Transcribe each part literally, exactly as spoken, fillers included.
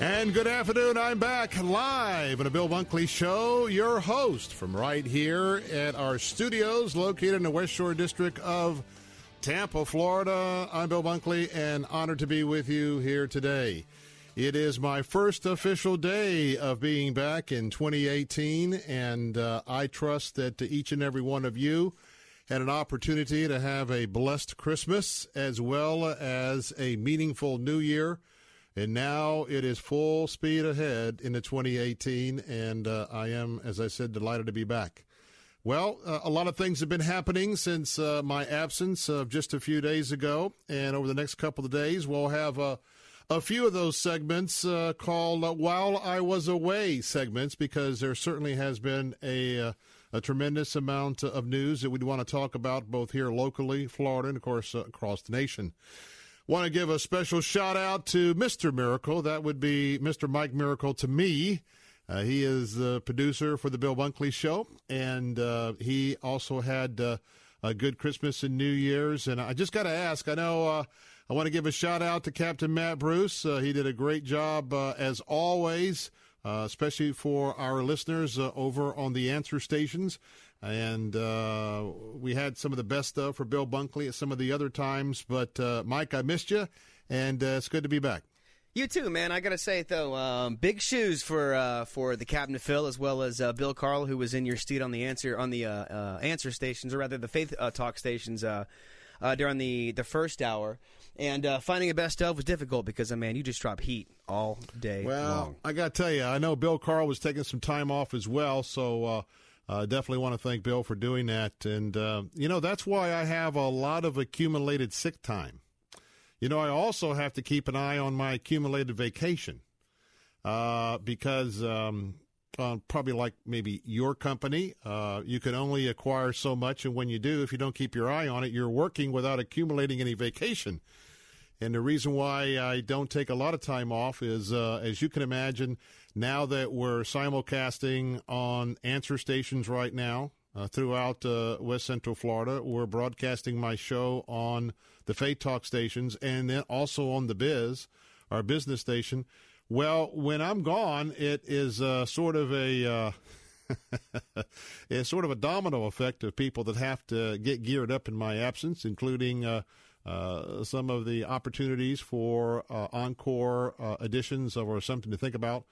And good afternoon. I'm back live in a Bill Bunkley Show, your host from right here at our studios located in the West Shore District of Tampa, Florida. I'm Bill Bunkley and honored to be with you here today. It is my first official day of being back in twenty eighteen, and uh, I trust that each and every one of you had an opportunity to have a blessed Christmas as well as a meaningful New Year. And now it is full speed ahead into twenty eighteen, and uh, I am, as I said, delighted to be back. Well, uh, a lot of things have been happening since uh, my absence of just a few days ago, and over the next couple of days, we'll have uh, a few of those segments uh, called uh, While I Was Away segments, because there certainly has been a, uh, a tremendous amount of news that we'd want to talk about both here locally, Florida, and, of course, uh, across the nation. Want to give a special shout-out to Mister Miracle. That would be Mister Mike Miracle to me. Uh, he is the producer for The Bill Bunkley Show, and uh, he also had uh, a good Christmas and New Year's. And I just got to ask, I know uh, I want to give a shout-out to Captain Matt Bruce. Uh, he did a great job, uh, as always, uh, especially for our listeners uh, over on the answer stations. And uh, we had some of the best stuff for Bill Bunkley at some of the other times. But, uh, Mike, I missed you, and uh, it's good to be back. You too, man. I got to say, though, um, big shoes for uh, for the Cabinet Phil, as well as uh, Bill Carl, who was in your seat on the answer on the uh, uh, answer stations, or rather the Faith uh, Talk stations uh, uh, during the, the first hour. And uh, finding a best of was difficult because, uh, man, you just drop heat all day well, long. I got to tell you, I know Bill Carl was taking some time off as well, so uh, – Uh, definitely want to thank Bill for doing that. And, uh, you know, that's why I have a lot of accumulated sick time. You know, I also have to keep an eye on my accumulated vacation uh, because um, uh, probably like maybe your company, uh, you can only acquire so much. And when you do, if you don't keep your eye on it, you're working without accumulating any vacation. And the reason why I don't take a lot of time off is, uh, as you can imagine, now that we're simulcasting on answer stations right now uh, throughout uh, West Central Florida, we're broadcasting my show on the Faith Talk stations and then also on the Biz, our business station. Well, when I'm gone, it is uh, sort of a uh, it's sort of a domino effect of people that have to get geared up in my absence, including Uh, Uh, some of the opportunities for uh, encore uh, editions or something to think about.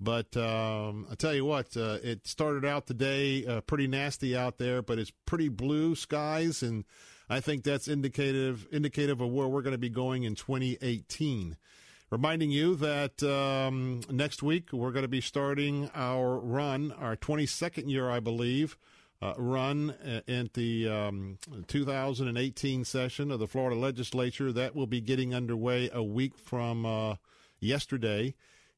But um, I tell you what, uh, it started out the day uh, pretty nasty out there, but it's pretty blue skies, and I think that's indicative indicative of where we're going to be going in twenty eighteen. Reminding you that um, next week we're going to be starting our run, our twenty-second year, I believe, Uh, run at the um, two thousand eighteen session of the Florida Legislature. That will be getting underway a week from uh, yesterday,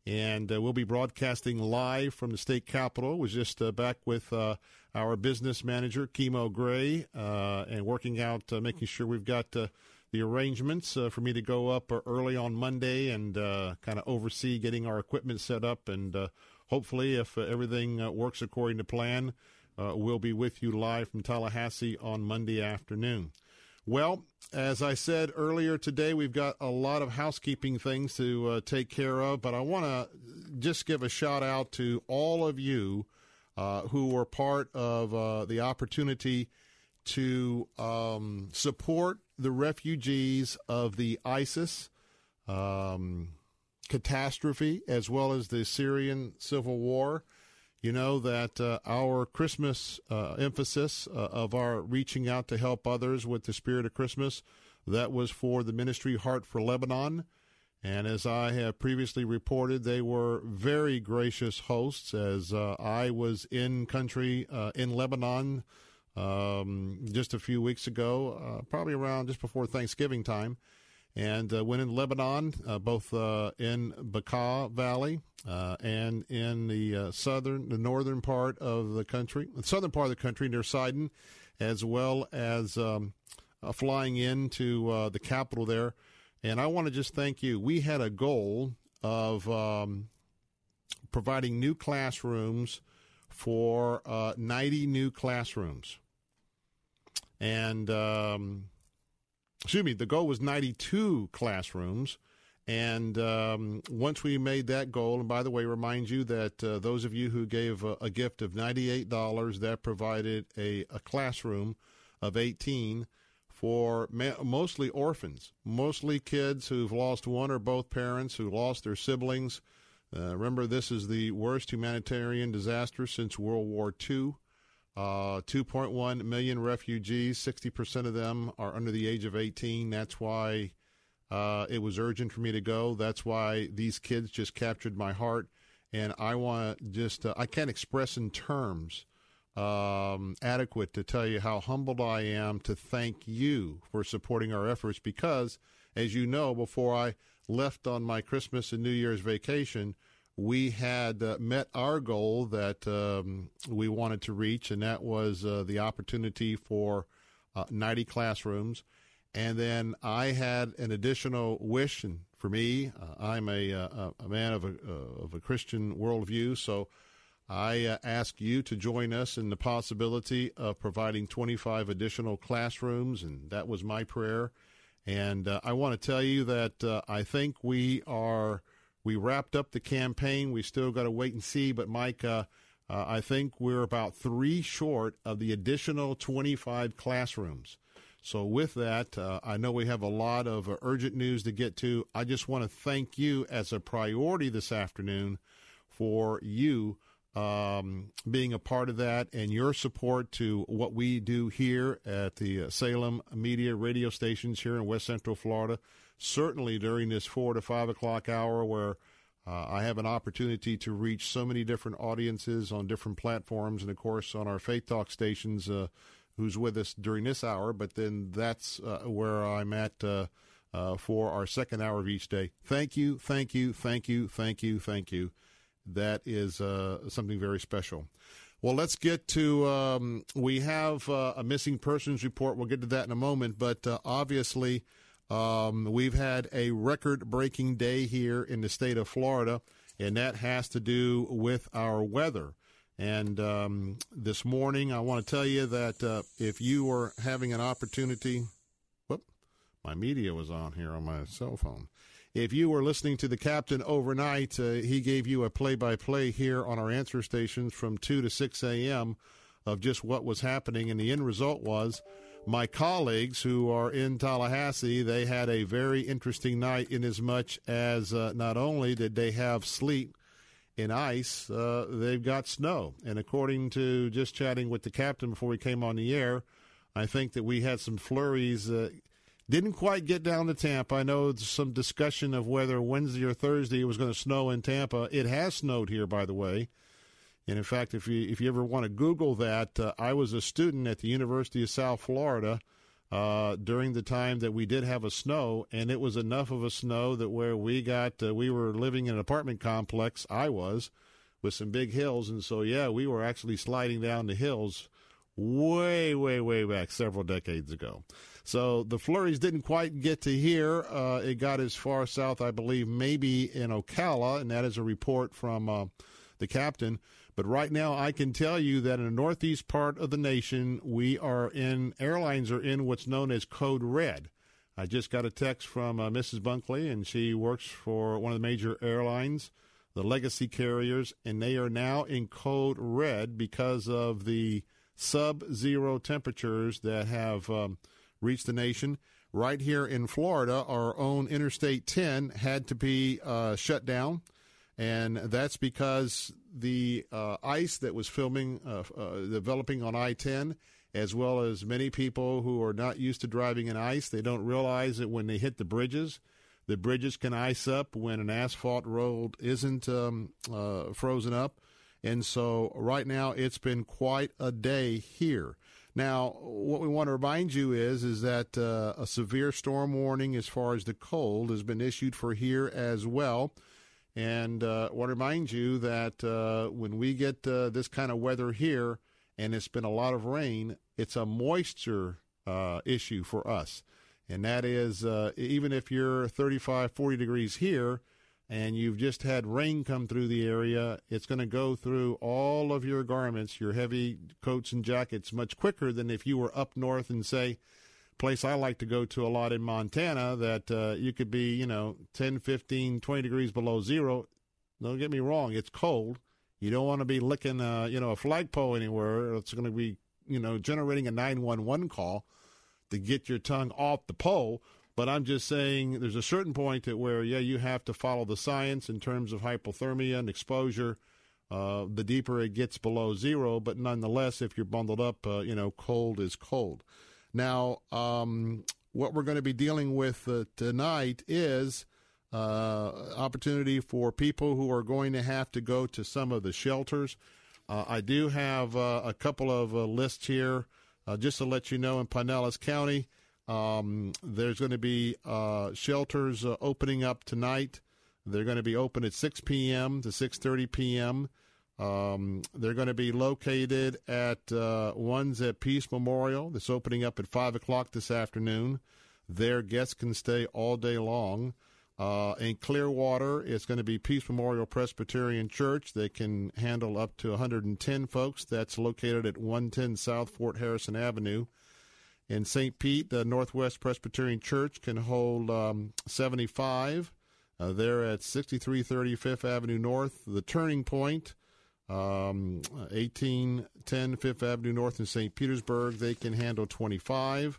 and uh, we'll be broadcasting live from the state capitol. I was just uh, back with uh, our business manager, Chemo Gray, uh, and working out, uh, making sure we've got uh, the arrangements uh, for me to go up early on Monday and uh, kind of oversee getting our equipment set up. And uh, hopefully, if uh, everything uh, works according to plan, Uh, we'll be with you live from Tallahassee on Monday afternoon. Well, as I said earlier today, we've got a lot of housekeeping things to uh, take care of, but I want to just give a shout out to all of you uh, who were part of uh, the opportunity to um, support the refugees of the ISIS um, catastrophe as well as the Syrian civil war. You know that uh, our Christmas uh, emphasis uh, of our reaching out to help others with the spirit of Christmas, that was for the ministry Heart for Lebanon. And as I have previously reported, they were very gracious hosts as uh, I was in country, uh, in Lebanon, um, just a few weeks ago, uh, probably around just before Thanksgiving time. And uh, went in Lebanon, uh, both uh, in Bekaa Valley uh, and in the uh, southern, the northern part of the country, the southern part of the country near Sidon, as well as um, uh, flying into uh, the capital there. And I want to just thank you. We had a goal of um, providing new classrooms for uh, ninety new classrooms. And, um, excuse me, the goal was ninety-two classrooms. And um, once we made that goal, and by the way, remind you that uh, those of you who gave a, a gift of ninety-eight dollars, that provided a, a classroom of eighteen for mostly orphans, mostly kids who've lost one or both parents, who lost their siblings. Uh, remember, this is the worst humanitarian disaster since World War Two. Uh, two point one million refugees, sixty percent of them are under the age of eighteen. That's why uh, it was urgent for me to go. That's why these kids just captured my heart. And I want to just, uh, I can't express in terms Um, adequate to tell you how humbled I am to thank you for supporting our efforts, because, as you know, before I left on my Christmas and New Year's vacation, we had uh, met our goal that um, we wanted to reach, and that was uh, the opportunity for uh, ninety classrooms. And then I had an additional wish, and for me, uh, I'm a, a, a man of a, uh, of a Christian worldview, so I uh, ask you to join us in the possibility of providing twenty-five additional classrooms, and that was my prayer. And uh, I want to tell you that uh, I think we are, we wrapped up the campaign. We still got to wait and see, but Mike, uh, uh, I think we're about three short of the additional twenty-five classrooms. So with that, uh, I know we have a lot of uh, urgent news to get to. I just want to thank you as a priority this afternoon for you Um, being a part of that and your support to what we do here at the uh, Salem Media radio stations here in West Central Florida, certainly during this four to five o'clock hour where uh, I have an opportunity to reach so many different audiences on different platforms and, of course, on our Faith Talk stations uh, who's with us during this hour. But then that's uh, where I'm at uh, uh, for our second hour of each day. Thank you, thank you, thank you, thank you, thank you. That is uh, something very special. Well, let's get to, um, we have uh, a missing persons report. We'll get to that in a moment. But uh, obviously, um, we've had a record-breaking day here in the state of Florida, and that has to do with our weather. And um, this morning, I want to tell you that uh, if you were having an opportunity, whoop, my media was on here on my cell phone. If you were listening to the captain overnight, uh, he gave you a play-by-play here on our answer stations from two to six a.m. of just what was happening. And the end result was my colleagues who are in Tallahassee, they had a very interesting night in as much as uh, not only did they have sleet and ice, uh, they've got snow. And according to just chatting with the captain before we came on the air, I think that we had some flurries uh, Didn't quite get down to Tampa. I know there's some discussion of whether Wednesday or Thursday it was going to snow in Tampa. It has snowed here, by the way. And, in fact, if you if you ever want to Google that, uh, I was a student at the University of South Florida uh, during the time that we did have a snow, and it was enough of a snow that where we got uh, we were living in an apartment complex, I was, with some big hills. And so, yeah, we were actually sliding down the hills way, way, way back several decades ago. So the flurries didn't quite get to here. Uh, it got as far south, I believe, maybe in Ocala, and that is a report from uh, the captain. But right now I can tell you that in the northeast part of the nation, we are in, airlines are in what's known as Code Red. I just got a text from uh, Missus Bunkley, and she works for one of the major airlines, the legacy carriers, and they are now in Code Red because of the sub-zero temperatures that have um, reached the nation. Right here in Florida, our own Interstate ten had to be uh, shut down, and that's because the uh, ice that was filming, uh, uh, developing on I ten, as well as many people who are not used to driving in ice, they don't realize that when they hit the bridges, that bridges can ice up when an asphalt road isn't um, uh, frozen up. And so right now it's been quite a day here. Now, what we want to remind you is, is that uh, a severe storm warning as far as the cold has been issued for here as well. And uh, I want to remind you that uh, when we get uh, this kind of weather here, and it's been a lot of rain, it's a moisture uh, issue for us. And that is, uh, even if you're thirty-five, forty degrees here, and you've just had rain come through the area, it's going to go through all of your garments, your heavy coats and jackets, much quicker than if you were up north and, say, place I like to go to a lot in Montana, that uh, you could be, you know, ten, fifteen, twenty degrees below zero. Don't get me wrong, it's cold. You don't want to be licking, uh, you know, a flagpole anywhere. It's going to be, you know, generating a nine one one call to get your tongue off the pole. But I'm just saying there's a certain point at where, yeah, you have to follow the science in terms of hypothermia and exposure. Uh, the deeper it gets below zero, but nonetheless, if you're bundled up, uh, you know, cold is cold. Now, um, what we're going to be dealing with uh, tonight is uh, opportunity for people who are going to have to go to some of the shelters. Uh, I do have uh, a couple of uh, lists here uh, just to let you know in Pinellas County. Um, there's going to be uh, shelters uh, opening up tonight. They're going to be open at six p.m. to six thirty p.m. Um, they're going to be located at uh, one's at Peace Memorial. That's opening up at five o'clock this afternoon. Their guests can stay all day long. Uh, in Clearwater, it's going to be Peace Memorial Presbyterian Church. They can handle up to one hundred ten folks. That's located at one ten South Fort Harrison Avenue. In Saint Pete, the Northwest Presbyterian Church can hold um, seventy-five. Uh, they're at sixty-three thirty Fifth Avenue North. The Turning Point, um, eighteen ten Fifth Avenue North in Saint Petersburg, they can handle twenty-five.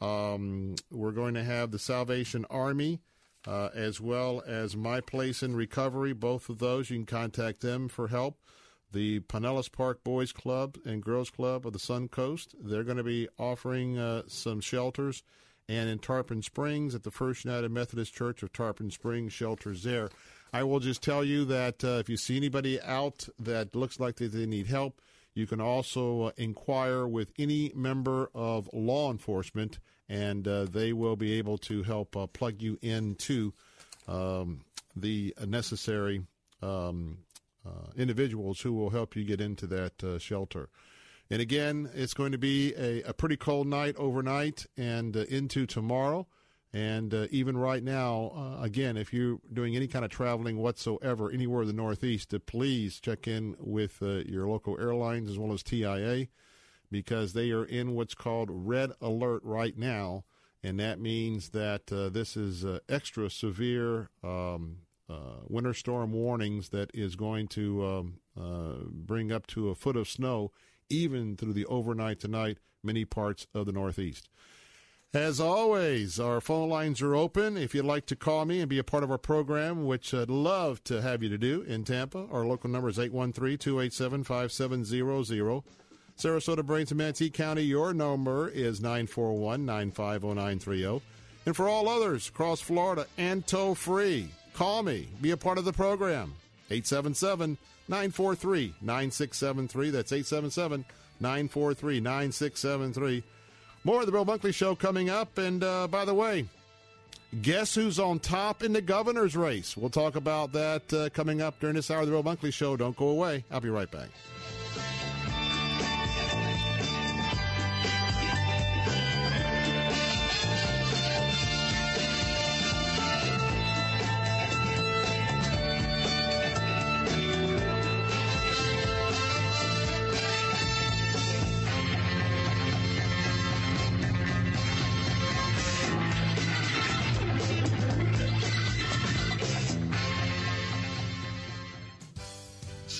Um, we're going to have the Salvation Army uh, as well as My Place in Recovery. Both of those, you can contact them for help. The Pinellas Park Boys Club and Girls Club of the Sun Coast, they're going to be offering uh, some shelters. And in Tarpon Springs, at the First United Methodist Church of Tarpon Springs, shelters there. I will just tell you that uh, if you see anybody out that looks like they, they need help, you can also uh, inquire with any member of law enforcement, and uh, they will be able to help uh, plug you into um, the necessary um Uh, individuals who will help you get into that uh, shelter. And again, it's going to be a, a pretty cold night overnight and uh, into tomorrow. And uh, even right now, uh, again, if you're doing any kind of traveling whatsoever anywhere in the Northeast, uh, please check in with uh, your local airlines as well as T I A, because they are in what's called red alert right now. And that means that uh, this is uh, extra severe um Uh, winter storm warnings that is going to um, uh, bring up to a foot of snow, even through the overnight tonight, many parts of the Northeast. As always, our phone lines are open. If you'd like to call me and be a part of our program, which I'd love to have you to do in Tampa, our local number is eight one three, two eight seven, five seven zero zero. Sarasota, Brains, and Manatee County, your number is nine four one, nine five zero, nine three zero. And for all others across Florida and toll-free, call me. Be a part of the program. eight seven seven, nine four three, nine six seven three. That's eight seven seven, nine four three, nine six seven three. More of the Bill Bunkley Show coming up. And uh, by the way, guess who's on top in the governor's race? We'll talk about that uh, coming up during this hour of the Bill Bunkley Show. Don't go away. I'll be right back.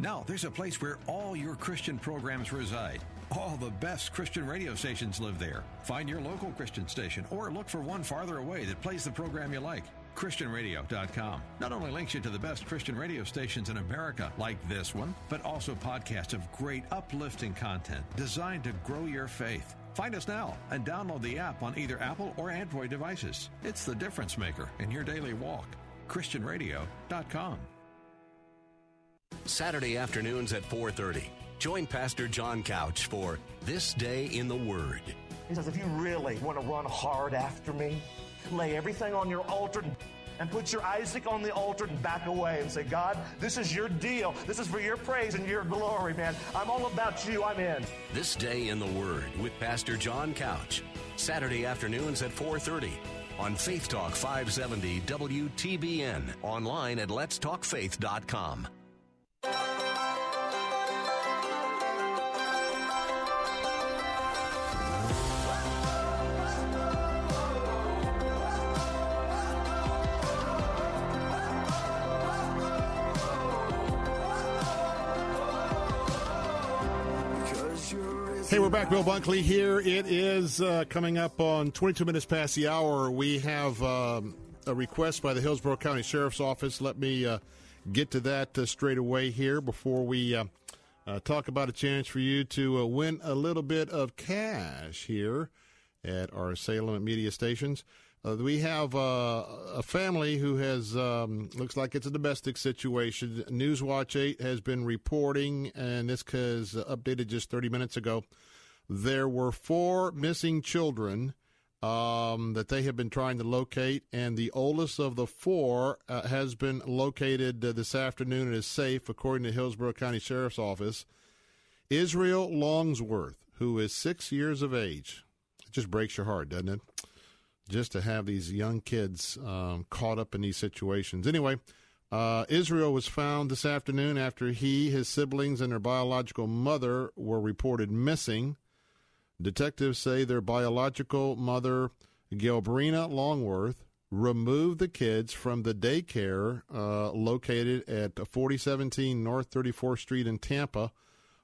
Now, there's a place where all your Christian programs reside. All the best Christian radio stations live there. Find your local Christian station or look for one farther away that plays the program you like. Christian radio dot com not only links you to the best Christian radio stations in America, like this one, but also podcasts of great uplifting content designed to grow your faith. Find us now and download the app on either Apple or Android devices. It's the difference maker in your daily walk. Christian radio dot com. Saturday afternoons at four thirty. Join Pastor John Couch for This Day in the Word. He says, if you really want to run hard after me, lay everything on your altar and put your Isaac on the altar and back away and say, God, this is your deal. This is for your praise and your glory, man. I'm all about you. I'm in. This Day in the Word with Pastor John Couch. Saturday afternoons at four thirty on Faith Talk five seventy W T B N. Online at lets talk faith dot com. Hey, we're back. Bill Bunkley here. It is uh, coming up on twenty-two minutes past the hour. We have um, a request by the Hillsborough County Sheriff's Office. Let me uh, get to that uh, straight away here before we uh, uh, talk about a chance for you to uh, win a little bit of cash here at our Salem media stations. Uh, we have uh, a family who has, um, looks like it's a domestic situation. Newswatch eight has been reporting, and this was updated just thirty minutes ago. There were four missing children um, that they have been trying to locate, and the oldest of the four uh, has been located uh, this afternoon and is safe, according to Hillsborough County Sheriff's Office. Israel Longsworth, who is six years of age. It just breaks your heart, doesn't it? Just to have these young kids um, caught up in these situations. Anyway, uh, Israel was found this afternoon after he, his siblings, and their biological mother were reported missing. Detectives say their biological mother, Gilbrina Longworth, removed the kids from the daycare uh, located at forty seventeen North thirty-fourth Street in Tampa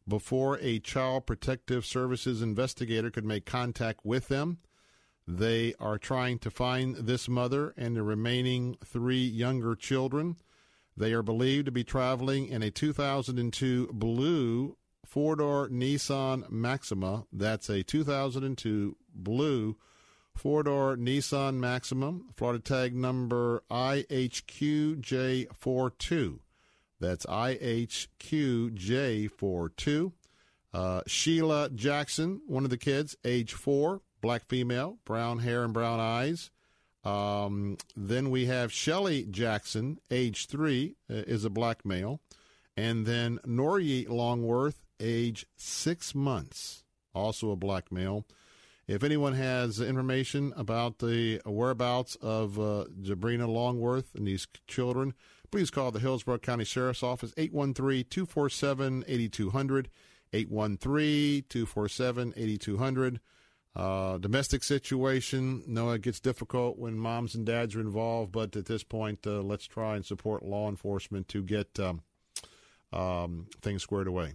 before a Child Protective Services investigator could make contact with them. They are trying to find this mother and the remaining three younger children. They are believed to be traveling in a two thousand two blue four-door Nissan Maxima. That's a two thousand two blue four-door Nissan Maxima, Florida tag number I H Q J forty-two. That's I H Q J forty-two. Uh, Sheila Jackson, one of the kids, age four. Black female, brown hair and brown eyes. Um, then we have Shelly Jackson, age three, uh, is a black male. And then Norye Longworth, age six months, also a black male. If anyone has information about the whereabouts of uh, Jabrina Longworth and these children, please call the Hillsborough County Sheriff's Office, eight one three, two four seven, eight two zero zero, eight one three, two four seven, eight two zero zero. Uh, domestic situation. No, it gets difficult when moms and dads are involved, but at this point, uh, let's try and support law enforcement to get um, um, things squared away.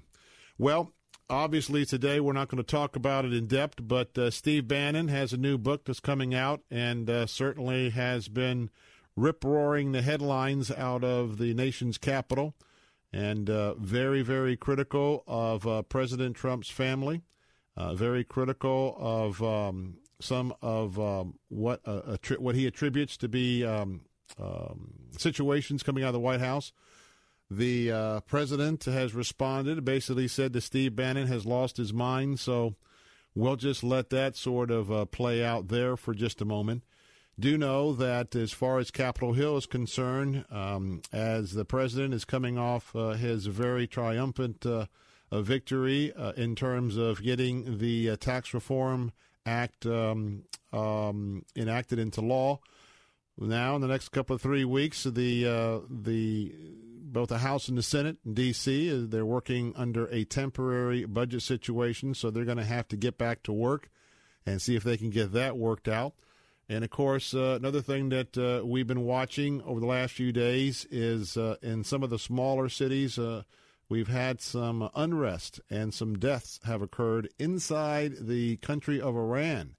Well, obviously today we're not going to talk about it in depth, but uh, Steve Bannon has a new book that's coming out and uh, certainly has been rip-roaring the headlines out of the nation's capital. and uh, very, very critical of uh, President Trump's family, uh, very critical of um, some of um, what uh, attri- what he attributes to be um, um, situations coming out of the White House. The uh, president has responded, basically said that Steve Bannon has lost his mind, so we'll just let that sort of uh, play out there for just a moment. Do know that as far as Capitol Hill is concerned, um, as the president is coming off uh, his very triumphant uh, uh, victory uh, in terms of getting the uh, Tax Reform Act um, um, enacted into law, now in the next couple of three weeks, the uh, the... both the House and the Senate in D C, they're working under a temporary budget situation, so they're going to have to get back to work and see if they can get that worked out. And, of course, uh, another thing that uh, we've been watching over the last few days is uh, in some of the smaller cities, uh, we've had some unrest and some deaths have occurred inside the country of Iran.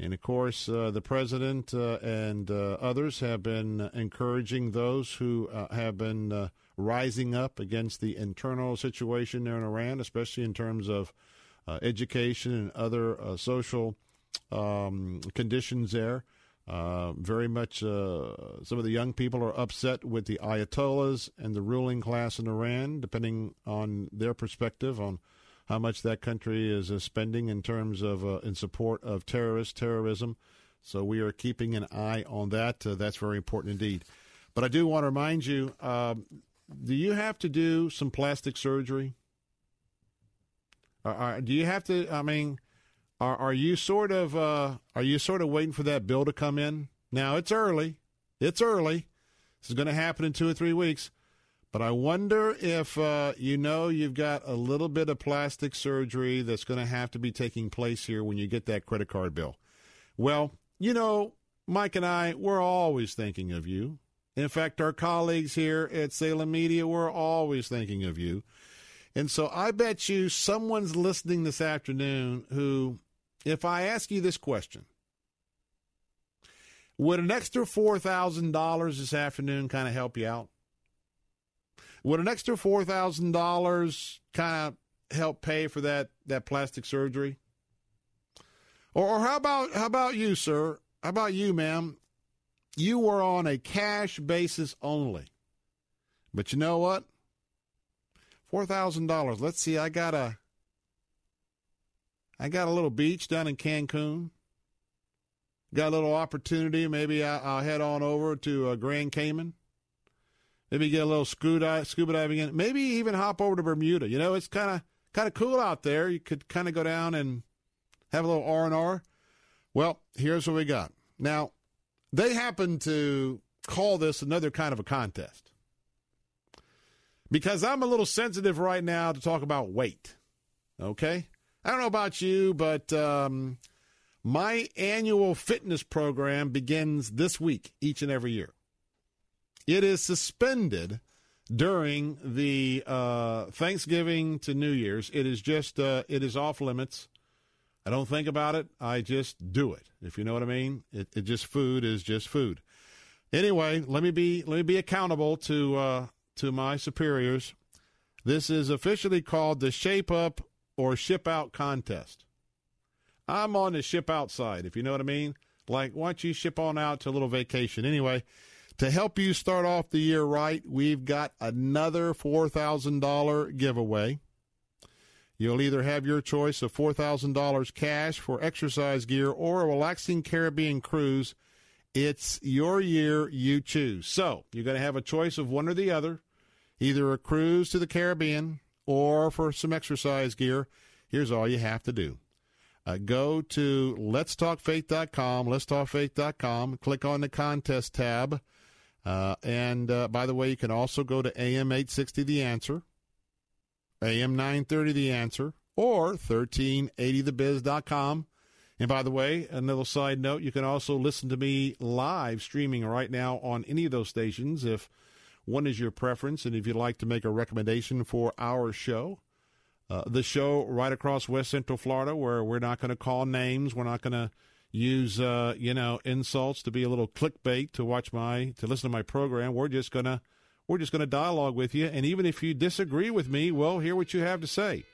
And, of course, uh, the president uh, and uh, others have been encouraging those who uh, have been uh, rising up against the internal situation there in Iran, especially in terms of uh, education and other uh, social um, conditions there. Uh, very much uh, some of the young people are upset with the ayatollahs and the ruling class in Iran, depending on their perspective on how much that country is uh, spending in terms of uh, in support of terrorists, terrorism. So we are keeping an eye on that. Uh, that's very important indeed. But I do want to remind you, um, do you have to do some plastic surgery? Or, or, do you have to, I mean, are, are you sort of uh, are you sort of waiting for that bill to come in? Now, it's early. It's early. This is going to happen in two or three weeks. But I wonder if uh, you know you've got a little bit of plastic surgery that's going to have to be taking place here when you get that credit card bill. Well, you know, Mike and I, we're always thinking of you. In fact, our colleagues here at Salem Media, we're always thinking of you. And so I bet you someone's listening this afternoon who, if I ask you this question, would an extra four thousand dollars this afternoon kind of help you out? Would an extra four thousand dollars kind of help pay for that, that plastic surgery? Or, or how about how about you, sir? How about you, ma'am? You were on a cash basis only. But you know what? four thousand dollars. Let's see. I got a I got a little beach down in Cancun. Got a little opportunity. Maybe I, I'll head on over to uh, Grand Cayman. Maybe get a little scuba diving in. Maybe even hop over to Bermuda. You know, it's kind of kind of cool out there. You could kind of go down and have a little R and R. Well, here's what we got. Now, they happen to call this another kind of a contest because I'm a little sensitive right now to talk about weight, okay? I don't know about you, but um, my annual fitness program begins this week each and every year. It is suspended during the uh, Thanksgiving to New Year's. It is just, uh, it is off limits. I don't think about it. I just do it, if you know what I mean. It, it just, food is just food. Anyway, let me be let me be accountable to uh, to my superiors. This is officially called the Shape Up or Ship Out contest. I'm on the ship out side, if you know what I mean. Like, why don't you ship on out to a little vacation? Anyway, to help you start off the year right, we've got another four thousand dollars giveaway. You'll either have your choice of four thousand dollars cash for exercise gear or a relaxing Caribbean cruise. It's your year, you choose. So you're going to have a choice of one or the other, either a cruise to the Caribbean or for some exercise gear. Here's all you have to do. Uh, go to lets talk faith dot com, lets talk faith dot com, click on the contest tab. Uh, and, uh, by the way, you can also go to A M eight sixty, The Answer, A M nine thirty, The Answer, or thirteen eighty the biz dot com. And, by the way, another side note, you can also listen to me live streaming right now on any of those stations if one is your preference and if you'd like to make a recommendation for our show. Uh, the show right across West Central Florida where we're not going to call names, we're not going to use, uh, you know, insults to be a little clickbait to watch my, to listen to my program. We're just going to, We're just going to dialogue with you. And even if you disagree with me, well, hear what you have to say.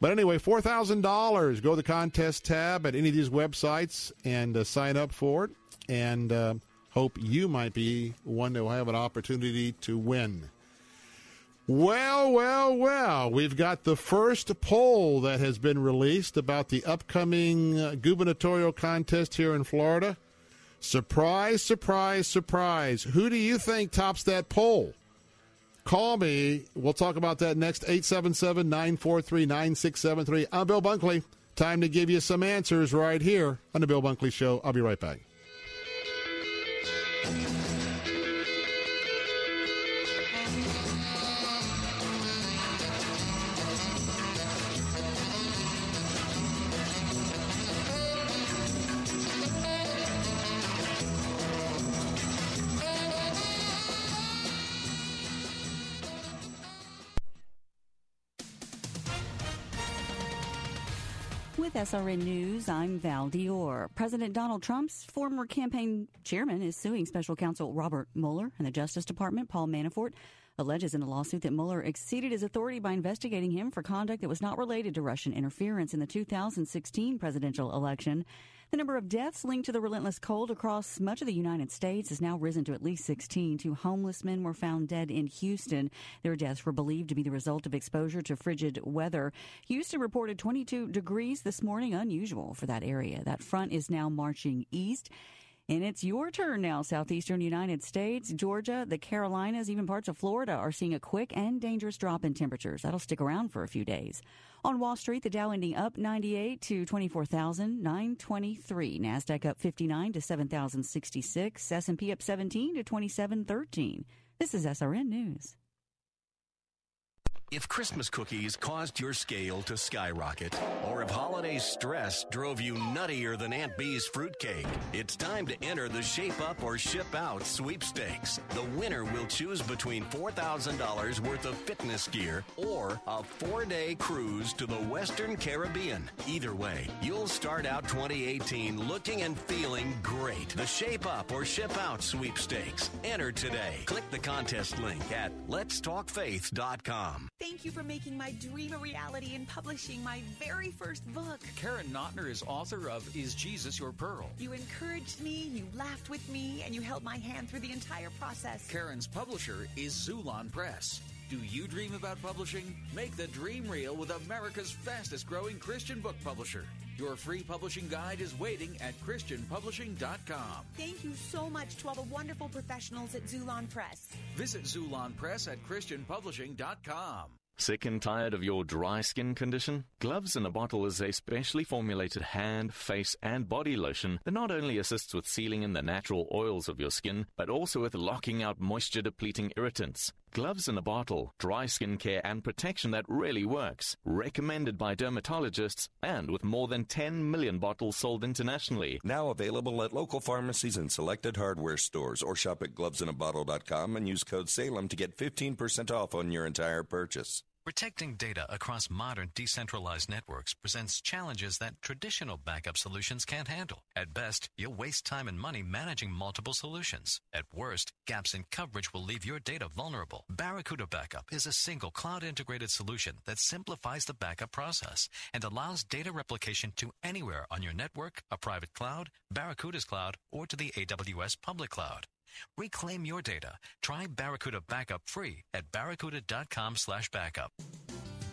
But anyway, four thousand dollars. Go to the contest tab at any of these websites and uh, sign up for it. And uh, hope you might be one that will have an opportunity to win. Well, well, well, we've got the first poll that has been released about the upcoming uh, gubernatorial contest here in Florida. Surprise, surprise, surprise. Who do you think tops that poll? Call me. We'll talk about that next. eight seven seven, nine four three, nine six seven three. I'm Bill Bunkley. Time to give you some answers right here on The Bill Bunkley Show. I'll be right back. S R N News, I'm Val Dior. President Donald Trump's former campaign chairman is suing special counsel Robert Mueller and the Justice Department. Paul Manafort alleges in a lawsuit that Mueller exceeded his authority by investigating him for conduct that was not related to Russian interference in the two thousand sixteen presidential election. The number of deaths linked to the relentless cold across much of the United States has now risen to at least sixteen. Two homeless men were found dead in Houston. Their deaths were believed to be the result of exposure to frigid weather. Houston reported twenty-two degrees this morning, unusual for that area. That front is now marching east. And it's your turn now, southeastern United States, Georgia, the Carolinas, even parts of Florida are seeing a quick and dangerous drop in temperatures. That'll stick around for a few days. On Wall Street, the Dow ending up ninety-eight to twenty-four thousand nine hundred twenty-three. NASDAQ up fifty-nine to seven thousand sixty-six. S and P up seventeen to twenty-seven thirteen. This is S R N News. If Christmas cookies caused your scale to skyrocket, or if holiday stress drove you nuttier than Aunt Bee's fruitcake, it's time to enter the Shape Up or Ship Out sweepstakes. The winner will choose between four thousand dollars worth of fitness gear or a four-day cruise to the Western Caribbean. Either way, you'll start out twenty eighteen looking and feeling great. The Shape Up or Ship Out sweepstakes. Enter today. Click the contest link at let's talk faith dot com. Thank you for making my dream a reality and publishing my very first book. Karen Notner is author of Is Jesus Your Pearl? You encouraged me, you laughed with me, and you held my hand through the entire process. Karen's publisher is Zulon Press. Do you dream about publishing? Make the dream real with America's fastest growing Christian book publisher. Your free publishing guide is waiting at Christian Publishing dot com. Thank you so much to all the wonderful professionals at Zulon Press. Visit Zulon Press at Christian Publishing dot com. Sick and tired of your dry skin condition? Gloves in a Bottle is a specially formulated hand, face, and body lotion that not only assists with sealing in the natural oils of your skin, but also with locking out moisture-depleting irritants. Gloves in a Bottle, dry skin care and protection that really works. Recommended by dermatologists and with more than ten million bottles sold internationally. Now available at local pharmacies and selected hardware stores, or shop at gloves in a bottle dot com and use code Salem to get fifteen percent off on your entire purchase. Protecting data across modern decentralized networks presents challenges that traditional backup solutions can't handle. At best, you'll waste time and money managing multiple solutions. At worst, gaps in coverage will leave your data vulnerable. Barracuda Backup is a single cloud-integrated solution that simplifies the backup process and allows data replication to anywhere on your network, a private cloud, Barracuda's cloud, or to the A W S public cloud. Reclaim your data. Try Barracuda Backup free at barracuda dot com slash backup.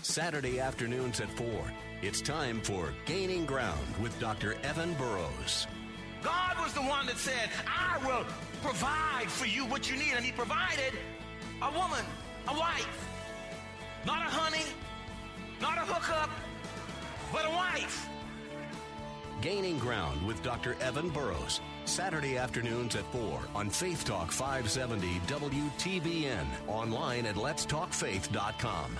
Saturday afternoons at four, it's time for Gaining Ground with Doctor Evan Burroughs. God was the one that said, I will provide for you what you need. And He provided a woman, a wife. Not a honey, not a hookup, but a wife. Gaining Ground with Doctor Evan Burroughs, Saturday afternoons at four on Faith Talk five seventy W T B N, online at lets talk faith dot com.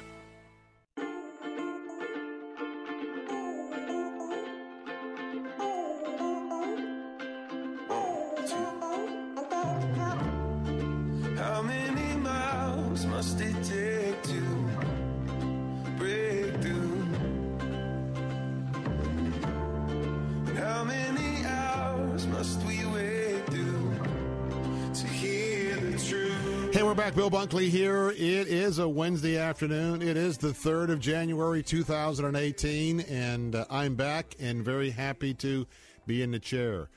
Bill Bunkley here. It is a Wednesday afternoon. It is the third of January, two thousand eighteen, and uh, I'm back and very happy to be in the chair.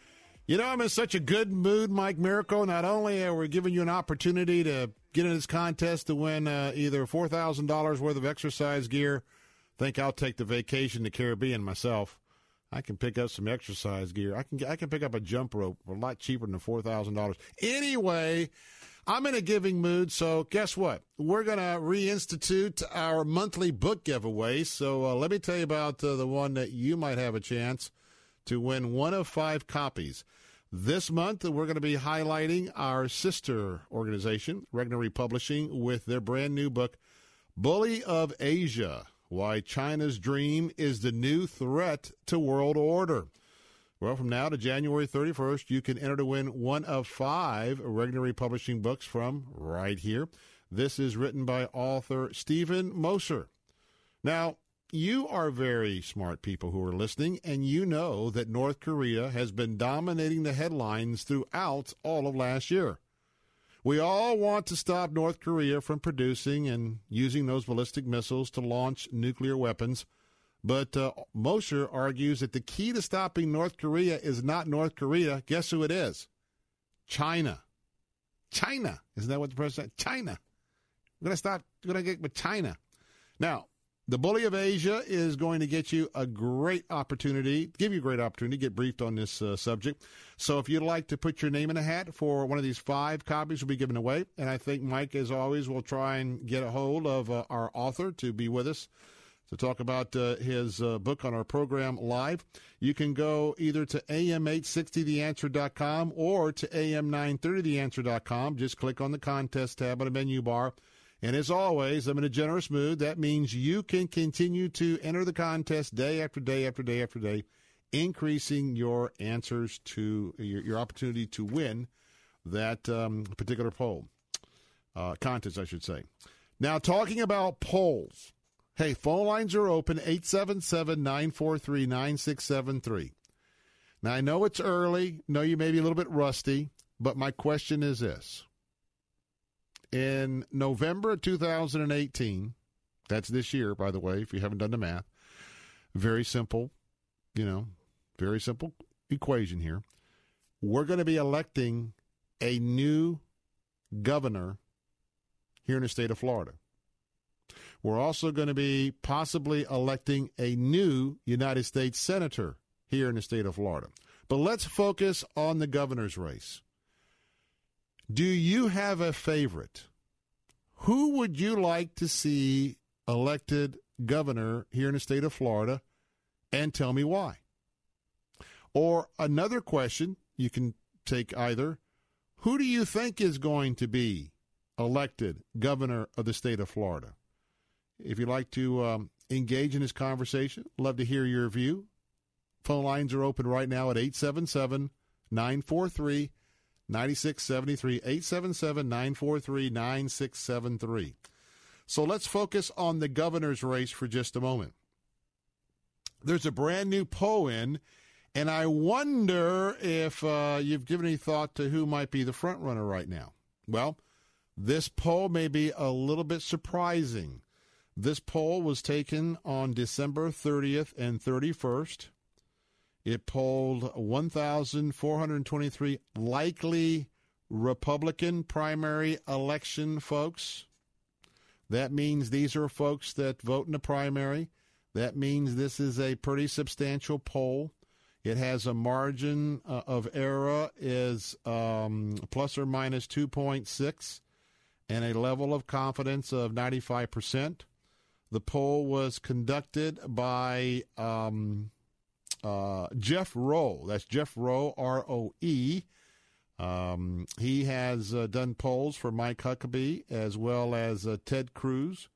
You know, I'm in such a good mood, Mike Miracle. Not only are we giving you an opportunity to get in this contest to win uh, either four thousand dollars worth of exercise gear. I think I'll take the vacation to Caribbean myself. I can pick up some exercise gear. I can, I can pick up a jump rope a lot cheaper than four thousand dollars. Anyway, I'm in a giving mood, so guess what? We're going to reinstitute our monthly book giveaway. So uh, let me tell you about uh, the one that you might have a chance to win one of five copies. This month, we're going to be highlighting our sister organization, Regnery Publishing, with their brand new book, Bully of Asia, Why China's Dream is the New Threat to World Order. Well, from now to January thirty-first, you can enter to win one of five Regnery Publishing books from right here. This is written by author Stephen Moser. Now, you are very smart people who are listening, and you know that North Korea has been dominating the headlines throughout all of last year. We all want to stop North Korea from producing and using those ballistic missiles to launch nuclear weapons. But uh, Mosher argues that the key to stopping North Korea is not North Korea. Guess who it is? China. China. Isn't that what the president said? China. We're going to stop. We're going to get with China. Now, the Bully of Asia is going to get you a great opportunity, give you a great opportunity to get briefed on this uh, subject. So if you'd like to put your name in a hat for one of these five copies we'll be giving away, and I think Mike, as always, will try and get a hold of uh, our author to be with us to talk about uh, his uh, book on our program live. You can go either to a m eight sixty the answer dot com or to a m nine thirty the answer dot com. Just click on the contest tab on the menu bar. And as always, I'm in a generous mood. That means you can continue to enter the contest day after day after day after day, increasing your answers to your, your opportunity to win that um, particular poll, uh, contest, I should say. Now, talking about polls. Hey, phone lines are open, eight seven seven, nine four three, nine six seven three. Now, I know it's early. I know you may be a little bit rusty, but my question is this. In November of two thousand eighteen, that's this year, by the way, if you haven't done the math, very simple, you know, very simple equation here. We're going to be electing a new governor here in the state of Florida. We're also going to be possibly electing a new United States senator here in the state of Florida. But let's focus on the governor's race. Do you have a favorite? Who would you like to see elected governor here in the state of Florida? And tell me why. Or another question, you can take either. Who do you think is going to be elected governor of the state of Florida? If you'd like to um, engage in this conversation, love to hear your view. Phone lines are open right now at eight seven seven, nine four three, nine six seven three, eight seven seven, nine four three, nine six seven three. So let's focus on the governor's race for just a moment. There's a brand new poll in, and I wonder if uh, you've given any thought to who might be the front runner right now. Well, this poll may be a little bit surprising. This poll was taken on December thirtieth and thirty-first. It polled one thousand four hundred twenty-three likely Republican primary election folks. That means these are folks that vote in the primary. That means this is a pretty substantial poll. It has a margin uh, of error is um, plus or minus two point six and a level of confidence of ninety-five percent. The poll was conducted by um, uh, Jeff Rowe. That's Jeff Rowe, R O E. Um, he has uh, done polls for Mike Huckabee as well as uh, Ted Cruz.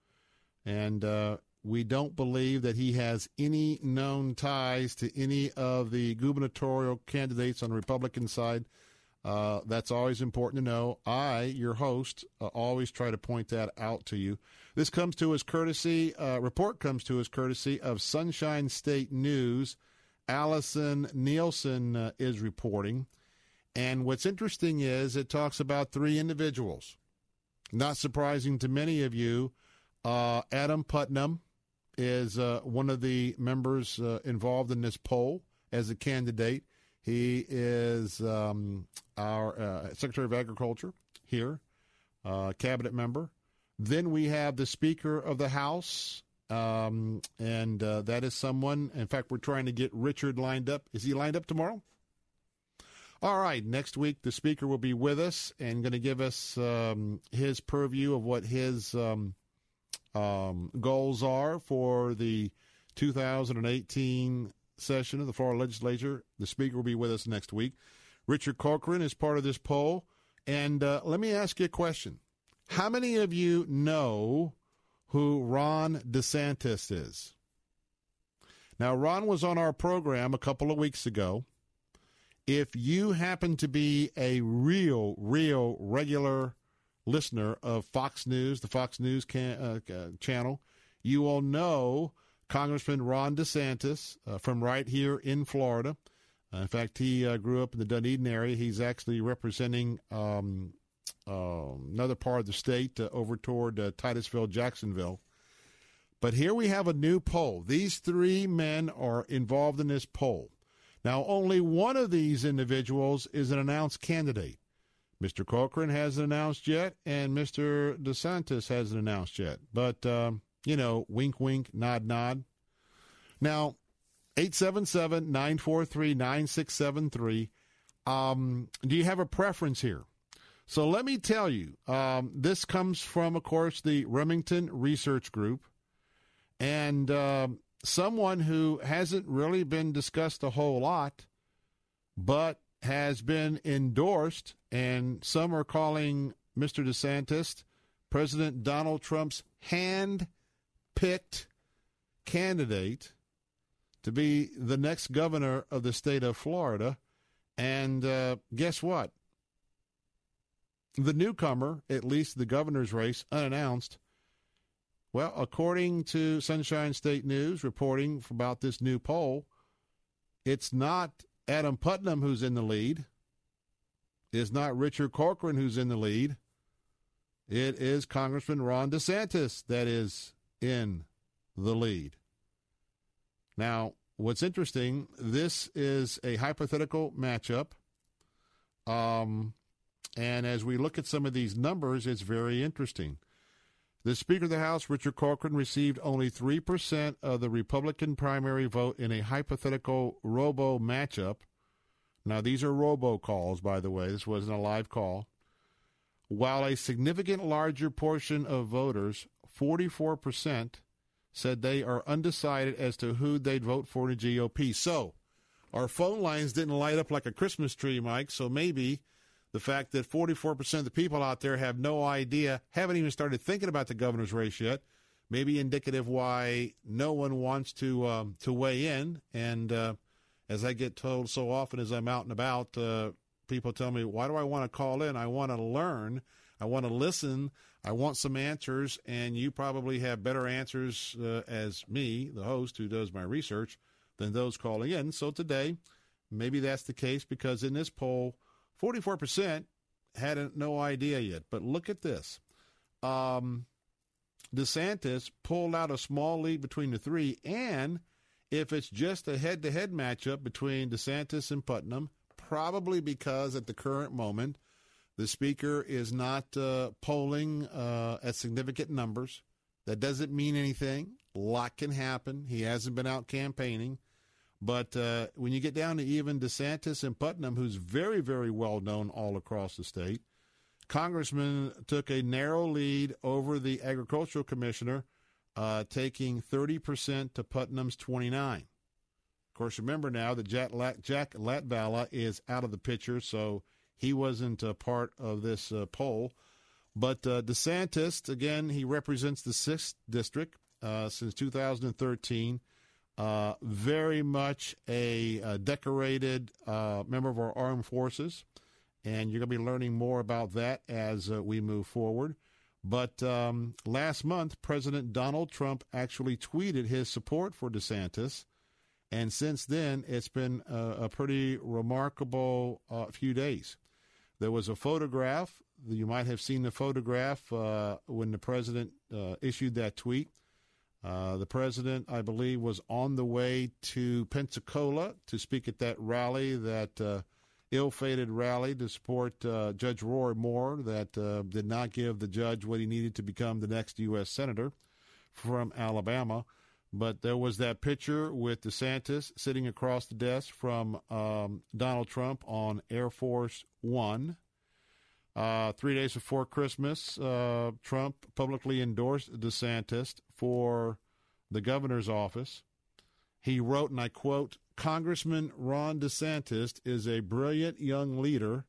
And uh, we don't believe that he has any known ties to any of the gubernatorial candidates on the Republican side. Uh, that's always important to know. I, your host, uh, always try to point that out to you. This comes to us courtesy, uh, report comes to us courtesy of Sunshine State News. Allison Nielsen uh, is reporting. And what's interesting is it talks about three individuals. Not surprising to many of you, uh, Adam Putnam is uh, one of the members uh, involved in this poll as a candidate. He is um, our uh, Secretary of Agriculture here, uh, cabinet member. Then we have the Speaker of the House, um, and uh, that is someone. In fact, we're trying to get Richard lined up. Is he lined up tomorrow? All right, next week the Speaker will be with us and going to give us um, his purview of what his um, um, goals are for the two thousand eighteen session of the Florida Legislature. The Speaker will be with us next week. Richard Corcoran is part of this poll. And uh, let me ask you a question. How many of you know who Ron DeSantis is? Now, Ron was on our program a couple of weeks ago. If you happen to be a real, real regular listener of Fox News, the Fox News can, uh, uh, channel, you will know Congressman Ron DeSantis uh, from right here in Florida. Uh, in fact, he uh, grew up in the Dunedin area. He's actually representing um, uh, another part of the state uh, over toward uh, Titusville, Jacksonville. But here we have a new poll. These three men are involved in this poll. Now, only one of these individuals is an announced candidate. Mister Corcoran hasn't announced yet, and Mister DeSantis hasn't announced yet. But... Um, You know, wink, wink, nod, nod. Now, eight seven seven, nine four three, nine six seven three. Um, do you have a preference here? So let me tell you, um, this comes from, of course, the Remington Research Group. And um, someone who hasn't really been discussed a whole lot, but has been endorsed, and some are calling Mister DeSantis President Donald Trump's hand picked candidate to be the next governor of the state of Florida. And uh, guess what? The newcomer, at least the governor's race, unannounced. Well, according to Sunshine State News reporting about this new poll, it's not Adam Putnam who's in the lead. It's not Richard Corcoran who's in the lead. It is Congressman Ron DeSantis that is in the lead. Now, what's interesting, this is a hypothetical matchup. Um, and as we look at some of these numbers, it's very interesting. The Speaker of the House, Richard Corcoran, received only three percent of the Republican primary vote in a hypothetical robo matchup. Now, these are robocalls, by the way. This wasn't a live call. While a significant larger portion of voters, forty-four percent, said they are undecided as to who they'd vote for in the G O P. So our phone lines didn't light up like a Christmas tree, Mike, so maybe the fact that forty-four percent of the people out there have no idea, haven't even started thinking about the governor's race yet, may be indicative why no one wants to um, to weigh in. And uh, as I get told so often as I'm out and about, uh people tell me, why do I want to call in? I want to learn. I want to listen. I want some answers. And you probably have better answers uh, as me, the host who does my research, than those calling in. So today, maybe that's the case, because in this poll, forty-four percent had no idea yet. But look at this. Um, DeSantis pulled out a small lead between the three. And if it's just a head-to-head matchup between DeSantis and Putnam, probably because at the current moment, the Speaker is not uh, polling uh, at significant numbers. That doesn't mean anything. A lot can happen. He hasn't been out campaigning. But uh, when you get down to even DeSantis and Putnam, who's very, very well known all across the state, Congressman took a narrow lead over the Agricultural Commissioner, uh, taking thirty percent to Putnam's twenty-nine. Of course, remember now that Jack, Lat- Jack Latvala is out of the picture, so he wasn't a part of this uh, poll. But uh, DeSantis, again, he represents the sixth district uh, since two thousand thirteen. Uh, very much a, a decorated uh, member of our armed forces, and you're going to be learning more about that as uh, we move forward. But um, last month, President Donald Trump actually tweeted his support for DeSantis, and since then, it's been a, a pretty remarkable uh, few days. There was a photograph. You might have seen the photograph uh, when the president uh, issued that tweet. Uh, the president, I believe, was on the way to Pensacola to speak at that rally, that uh, ill-fated rally to support uh, Judge Roy Moore that uh, did not give the judge what he needed to become the next U S senator from Alabama. But there was that picture with DeSantis sitting across the desk from um, Donald Trump on Air Force One. Uh, three days before Christmas, uh, Trump publicly endorsed DeSantis for the governor's office. He wrote, and I quote, "Congressman Ron DeSantis is a brilliant young leader,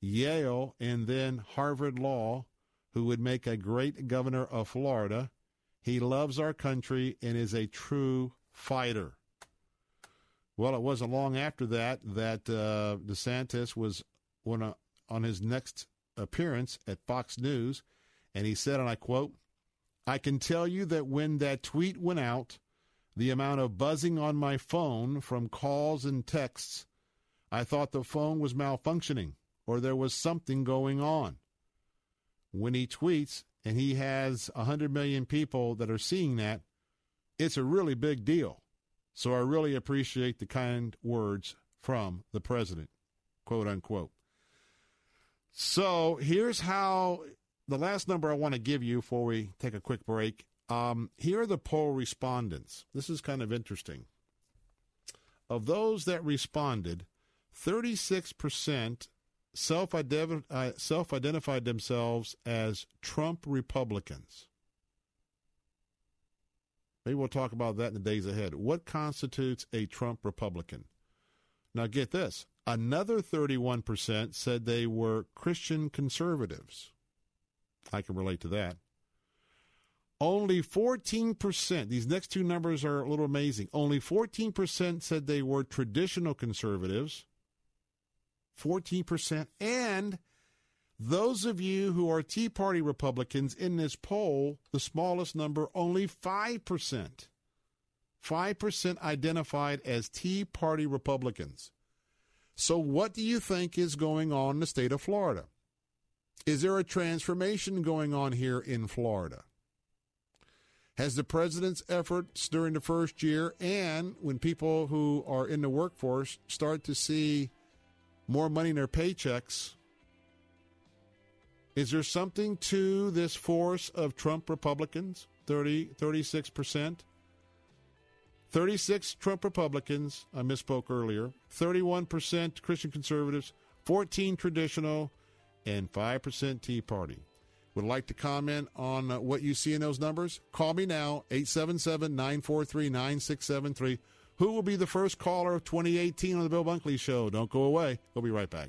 Yale and then Harvard Law, who would make a great governor of Florida. He loves our country and is a true fighter." Well, it wasn't long after that that uh, DeSantis was one of on his next appearance at Fox News, and he said, and I quote, "I can tell you that when that tweet went out, the amount of buzzing on my phone from calls and texts, I thought the phone was malfunctioning or there was something going on." When he tweets, and he has one hundred million people that are seeing that, it's a really big deal. So I really appreciate the kind words from the president, quote unquote. So here's how, the last number I want to give you before we take a quick break. Um, here are the poll respondents. This is kind of interesting. Of those that responded, thirty-six percent self-ident- uh, self-identified themselves as Trump Republicans. Maybe we'll talk about that in the days ahead. What constitutes a Trump Republican? Now get this. Another thirty-one percent said they were Christian conservatives. I can relate to that. Only fourteen percent, these next two numbers are a little amazing. Only fourteen percent said they were traditional conservatives. fourteen percent. And those of you who are Tea Party Republicans in this poll, the smallest number, only five percent. five percent identified as Tea Party Republicans. So what do you think is going on in the state of Florida? Is there a transformation going on here in Florida? Has the president's efforts during the first year and when people who are in the workforce start to see more money in their paychecks, is there something to this force of Trump Republicans, thirty, thirty-six percent? thirty-six Trump Republicans, I misspoke earlier, thirty-one percent Christian conservatives, fourteen traditional, and five percent Tea Party. Would like to comment on uh, what you see in those numbers? Call me now, eight seven seven, nine four three, nine six seven three. Who will be the first caller of twenty eighteen on the Bill Bunkley Show? Don't go away. We'll be right back.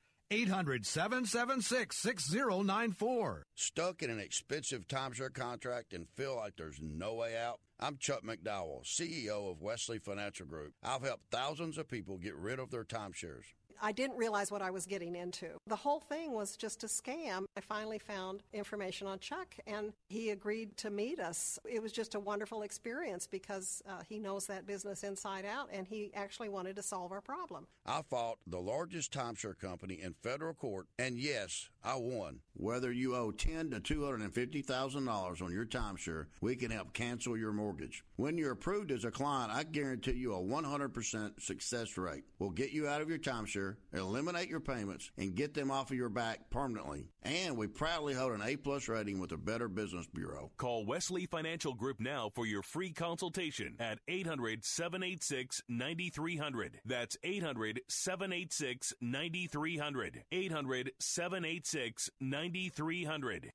eight hundred, seven seven six, six zero nine four. Stuck in an expensive timeshare contract and feel like there's no way out? I'm Chuck McDowell, C E O of Wesley Financial Group. I've helped thousands of people get rid of their timeshares. I didn't realize what I was getting into. The whole thing was just a scam. I finally found information on Chuck, and he agreed to meet us. It was just a wonderful experience because uh, he knows that business inside out, and he actually wanted to solve our problem. I fought the largest timeshare company in federal court, and yes, I won. Whether you owe ten thousand dollars to two hundred fifty thousand dollars on your timeshare, we can help cancel your mortgage. When you're approved as a client, I guarantee you a one hundred percent success rate. We'll get you out of your timeshare, eliminate your payments, and get them off of your back permanently. And we proudly hold an A-plus rating with the Better Business Bureau. Call Wesley Financial Group now for your free consultation at eight hundred, seven eight six, nine three hundred. That's eight hundred, seven eight six, nine three hundred. eight hundred, seven eight six, nine three hundred.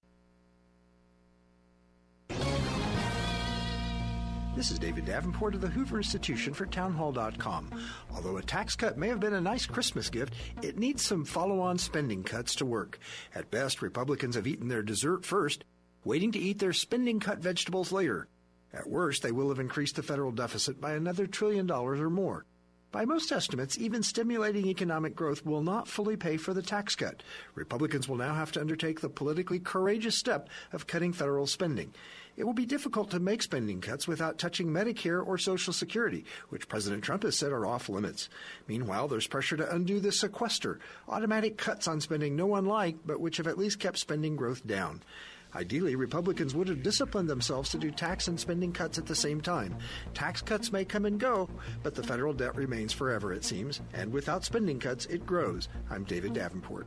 This is David Davenport of the Hoover Institution for townhall dot com. Although a tax cut may have been a nice Christmas gift, it needs some follow-on spending cuts to work. At best, Republicans have eaten their dessert first, waiting to eat their spending cut vegetables later. At worst, they will have increased the federal deficit by another trillion dollars or more. By most estimates, even stimulating economic growth will not fully pay for the tax cut. Republicans will now have to undertake the politically courageous step of cutting federal spending. It will be difficult to make spending cuts without touching Medicare or Social Security, which President Trump has said are off limits. Meanwhile, there's pressure to undo the sequester, automatic cuts on spending no one liked, but which have at least kept spending growth down. Ideally, Republicans would have disciplined themselves to do tax and spending cuts at the same time. Tax cuts may come and go, but the federal debt remains forever, it seems, and without spending cuts, it grows. I'm David Davenport.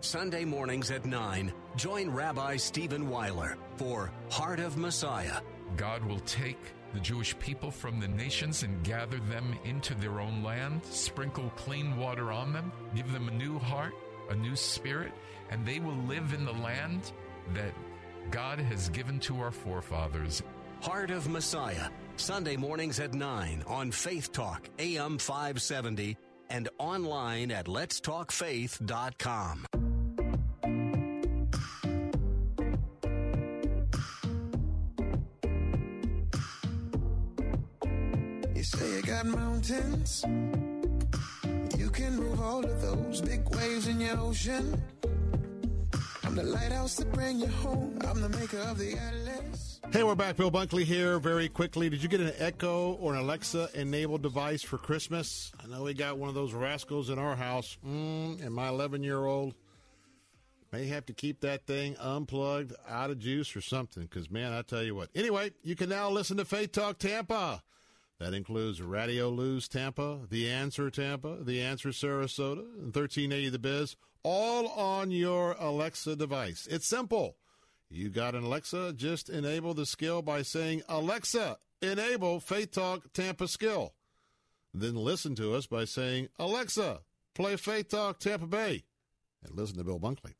Sunday mornings at nine, join Rabbi Stephen Weiler for Heart of Messiah. God will take the Jewish people from the nations and gather them into their own land, sprinkle clean water on them, give them a new heart, a new spirit, and they will live in the land that God has given to our forefathers. Heart of Messiah, Sunday mornings at nine on Faith Talk, A M five seventy, and online at lets talk faith dot com. Mountains, you can move all of those big waves in your ocean. I'm the lighthouse to bring you home. I'm the maker of the atlas. Hey, we're back. Bill Bunkley here. Very quickly, did you get an Echo or an Alexa-enabled device for Christmas? I know we got one of those rascals in our house, mm, and my eleven-year-old may have to keep that thing unplugged, out of juice or something, because, man, I tell you what. Anyway, you can now listen to Faith Talk Tampa. That includes Radio Luz Tampa, The Answer Tampa, The Answer Sarasota, and thirteen eighty The Biz, all on your Alexa device. It's simple. You got an Alexa, just enable the skill by saying, Alexa, enable Faith Talk Tampa skill. Then listen to us by saying, Alexa, play Faith Talk Tampa Bay. And listen to Bill Bunkley.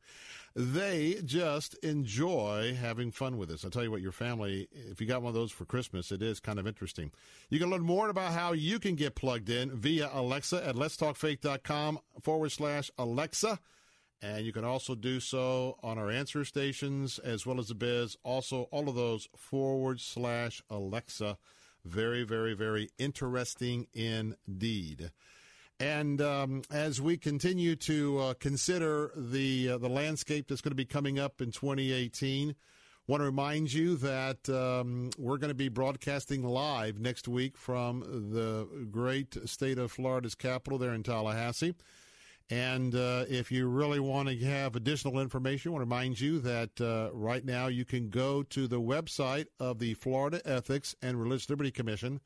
They just enjoy having fun with us. I'll tell you what, your family, if you got one of those for Christmas, it is kind of interesting. You can learn more about how you can get plugged in via Alexa at lets talk faith dot com forward slash Alexa. And you can also do so on our answer stations as well as the biz. Also, all of those forward slash Alexa. Very, very, very interesting indeed. And um, as we continue to uh, consider the uh, the landscape that's going to be coming up in twenty eighteen, Want to remind you that um, we're going to be broadcasting live next week from the great state of Florida's capital there in Tallahassee. And uh, if you really want to have additional information, I want to remind you that uh, right now you can go to the website of the Florida Ethics and Religious Liberty Commission.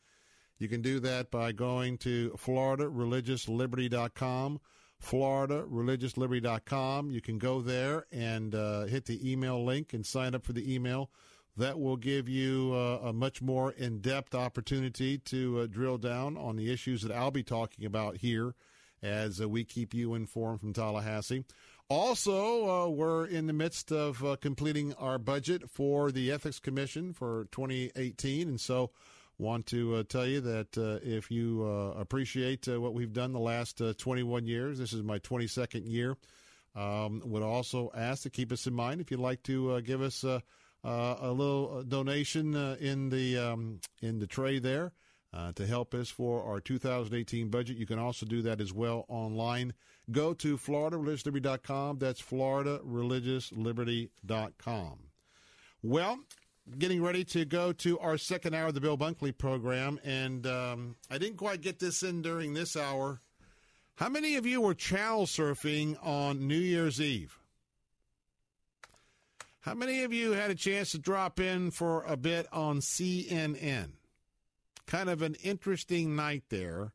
You can do that by going to Florida Religious Liberty dot com, Florida Religious Liberty dot com. You can go there and uh, hit the email link and sign up for the email. That will give you uh, a much more in-depth opportunity to uh, drill down on the issues that I'll be talking about here as uh, we keep you informed from Tallahassee. Also, uh, we're in the midst of uh, completing our budget for the Ethics Commission for twenty eighteen, and so want to uh, tell you that uh, if you uh, appreciate uh, what we've done the last uh, twenty-one years, this is my twenty-second year, um, would also ask to keep us in mind if you'd like to uh, give us uh, uh, a little donation uh, in the um, in the tray there uh, to help us for our two thousand eighteen budget. You can also do that as well online. Go to Florida Religious Liberty dot com. That's Florida Religious Liberty dot com. Well, getting ready to go to our second hour of the Bill Bunkley program, and um, I didn't quite get this in during this hour. How many of you were channel surfing on New Year's Eve? How many of you had a chance to drop in for a bit on C N N? Kind of an interesting night there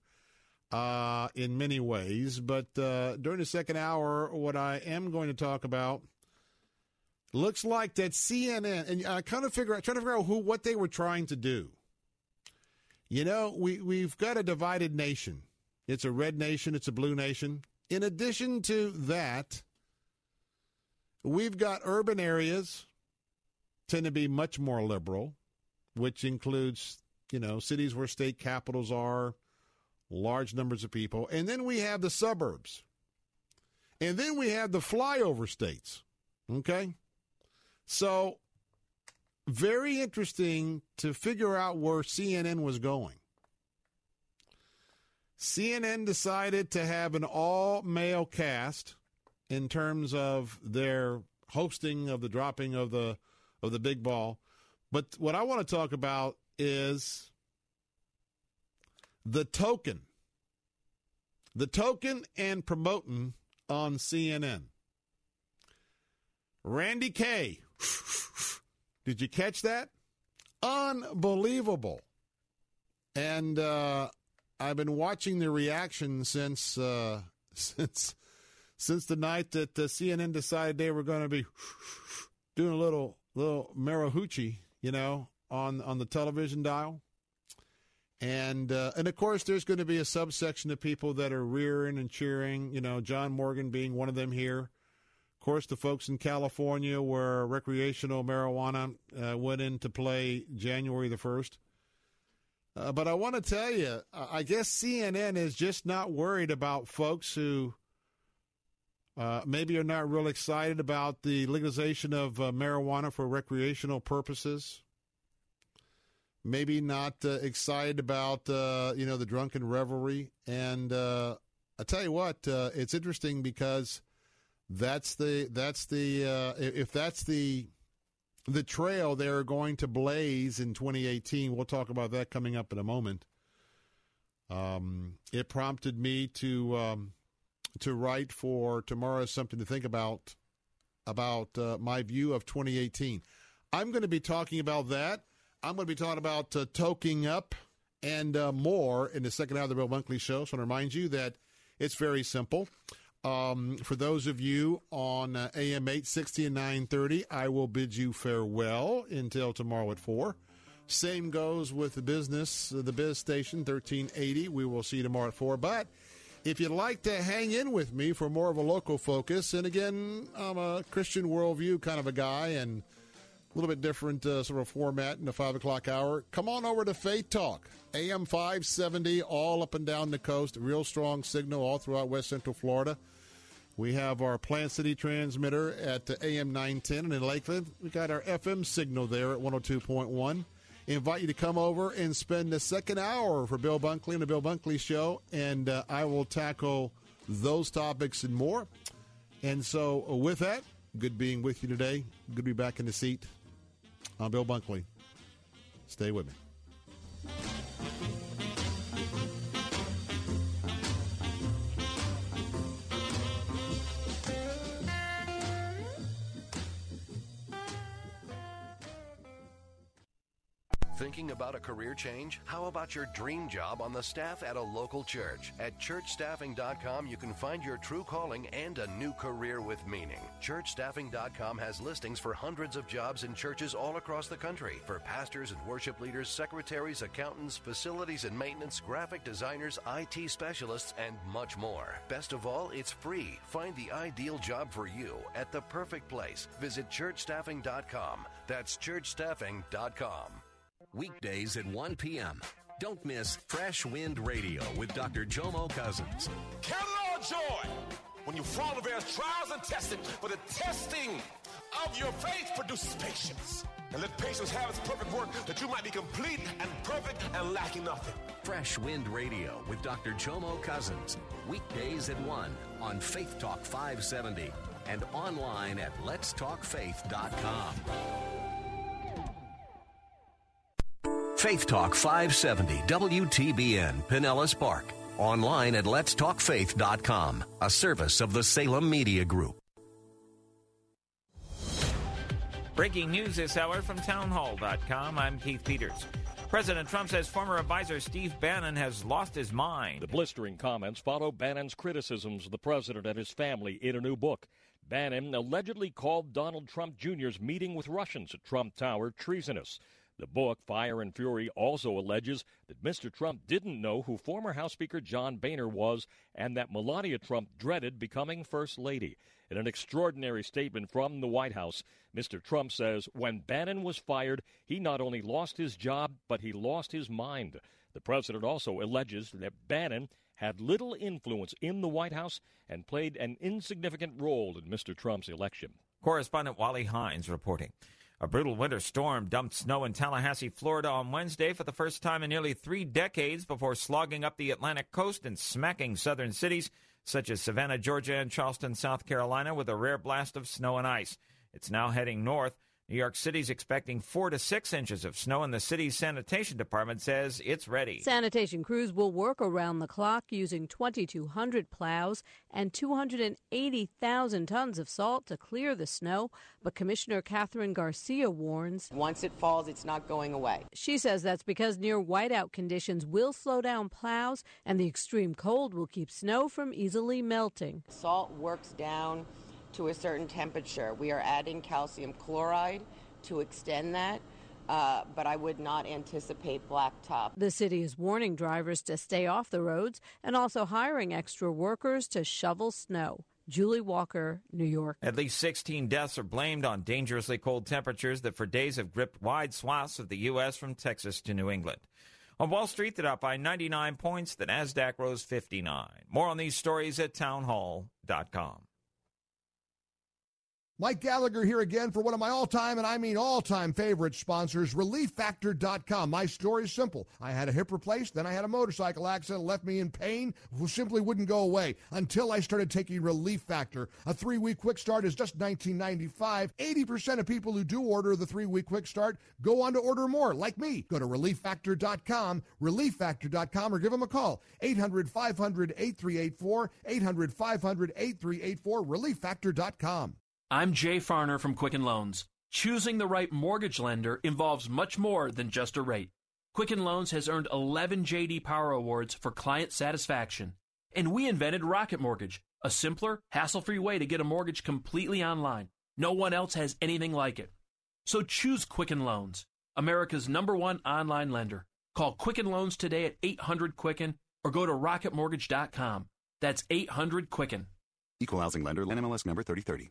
uh, in many ways, but uh, during the second hour, what I am going to talk about looks like that C N N, and I kind of figure out, trying to figure out who, what they were trying to do. You know, we, we've got a divided nation. It's a red nation. It's a blue nation. In addition to that, we've got urban areas tend to be much more liberal, which includes, you know, cities where state capitals are, large numbers of people. And then we have the suburbs. And then we have the flyover states. Okay? So, very interesting to figure out where C N N was going. C N N decided to have an all-male cast in terms of their hosting of the dropping of the of the big ball. But what I want to talk about is the token. The token and promoting on C N N. Randy Kaye. Did you catch that? Unbelievable. And uh, I've been watching the reaction since uh, since since the night that uh, C N N decided they were going to be doing a little little mariachi, you know, on on the television dial. And uh, and of course, there's going to be a subsection of people that are rearing and cheering. You know, John Morgan being one of them here. Of course, the folks in California where recreational marijuana uh, went into play January the first. Uh, but I want to tell you, I guess C N N is just not worried about folks who uh, maybe are not real excited about the legalization of uh, marijuana for recreational purposes. Maybe not uh, excited about, uh, you know, the drunken revelry. And uh, I tell you what, uh, it's interesting because That's the that's the uh, if that's the the trail they're going to blaze in twenty eighteen. We'll talk about that coming up in a moment. Um, it prompted me to um, to write for tomorrow something to think about about uh, my view of twenty eighteen. I'm going to be talking about that. I'm going to be talking about uh, toking up and uh, more in the second hour of the Bill Bunkley Show. So I want to remind you that it's very simple. Um, for those of you on uh, A M eight sixty and nine thirty, I will bid you farewell until tomorrow at four. Same goes with the business, uh, the biz station, thirteen eighty. We will see you tomorrow at four. But if you'd like to hang in with me for more of a local focus, and again, I'm a Christian worldview kind of a guy and a little bit different uh, sort of format in the five o'clock hour, come on over to Faith Talk, A M five seventy, all up and down the coast, real strong signal all throughout West Central Florida. We have our Plant City transmitter at A M nine ten, and in Lakeland, we got our F M signal there at one oh two point one. I invite you to come over and spend the second hour for Bill Bunkley and the Bill Bunkley Show, and uh, I will tackle those topics and more. And so uh, with that, good being with you today. Good to be back in the seat. I'm Bill Bunkley. Stay with me. Thinking about a career change? How about your dream job on the staff at a local church? At church staffing dot com, you can find your true calling and a new career with meaning. church staffing dot com has listings for hundreds of jobs in churches all across the country for pastors and worship leaders, secretaries, accountants, facilities and maintenance, graphic designers, I T specialists, and much more. Best of all, it's free. Find the ideal job for you at the perfect place. Visit church staffing dot com. That's church staffing dot com. Weekdays at one p.m. Don't miss Fresh Wind Radio with Doctor Jomo Cousins. Count it all joy when you fall to various trials and testings, for the testing of your faith produces patience. And let patience have its perfect work, that you might be complete and perfect and lacking nothing. Fresh Wind Radio with Doctor Jomo Cousins. Weekdays at one on Faith Talk five seventy and online at lets talk faith dot com. Faith Talk five seventy W T B N Pinellas Park. Online at lets talk faith dot com, a service of the Salem Media Group. Breaking news this hour from town hall dot com. I'm Keith Peters. President Trump says former advisor Steve Bannon has lost his mind. The blistering comments follow Bannon's criticisms of the president and his family in a new book. Bannon allegedly called Donald Trump Junior's meeting with Russians at Trump Tower treasonous. The book, Fire and Fury, also alleges that Mister Trump didn't know who former House Speaker John Boehner was and that Melania Trump dreaded becoming First Lady. In an extraordinary statement from the White House, Mister Trump says, when Bannon was fired, he not only lost his job, but he lost his mind. The president also alleges that Bannon had little influence in the White House and played an insignificant role in Mister Trump's election. Correspondent Wally Hines reporting. A brutal winter storm dumped snow in Tallahassee, Florida on Wednesday for the first time in nearly three decades before slogging up the Atlantic coast and smacking southern cities such as Savannah, Georgia, and Charleston, South Carolina with a rare blast of snow and ice. It's now heading north. New York City's expecting four to six inches of snow, and the city's sanitation department says it's ready. Sanitation crews will work around the clock using twenty-two hundred plows and two hundred eighty thousand tons of salt to clear the snow. But Commissioner Catherine Garcia warns, once it falls, it's not going away. She says that's because near whiteout conditions will slow down plows, and the extreme cold will keep snow from easily melting. Salt works down to a certain temperature. We are adding calcium chloride to extend that, uh, but I would not anticipate blacktop. The city is warning drivers to stay off the roads and also hiring extra workers to shovel snow. Julie Walker, New York. At least sixteen deaths are blamed on dangerously cold temperatures that for days have gripped wide swaths of the U S from Texas to New England. On Wall Street, the Dow by ninety-nine points, the NASDAQ rose fifty-nine. More on these stories at town hall dot com. Mike Gallagher here again for one of my all-time, and I mean all-time favorite sponsors, relief factor dot com. My story is simple. I had a hip replaced, then I had a motorcycle accident, left me in pain, simply wouldn't go away until I started taking Relief Factor. A three-week quick start is just nineteen ninety-five dollars. eighty percent of people who do order the three-week quick start go on to order more, like me. Go to relief factor dot com, relief factor dot com, or give them a call. eight hundred five hundred eighty-three eighty-four, eight hundred five hundred eighty-three eighty-four, relief factor dot com. I'm Jay Farner from Quicken Loans. Choosing the right mortgage lender involves much more than just a rate. Quicken Loans has earned eleven J D. Power Awards for client satisfaction. And we invented Rocket Mortgage, a simpler, hassle-free way to get a mortgage completely online. No one else has anything like it. So choose Quicken Loans, America's number one online lender. Call Quicken Loans today at eight hundred quicken or go to rocket mortgage dot com. That's eight hundred quicken. Equal housing lender, N M L S number thirty thirty.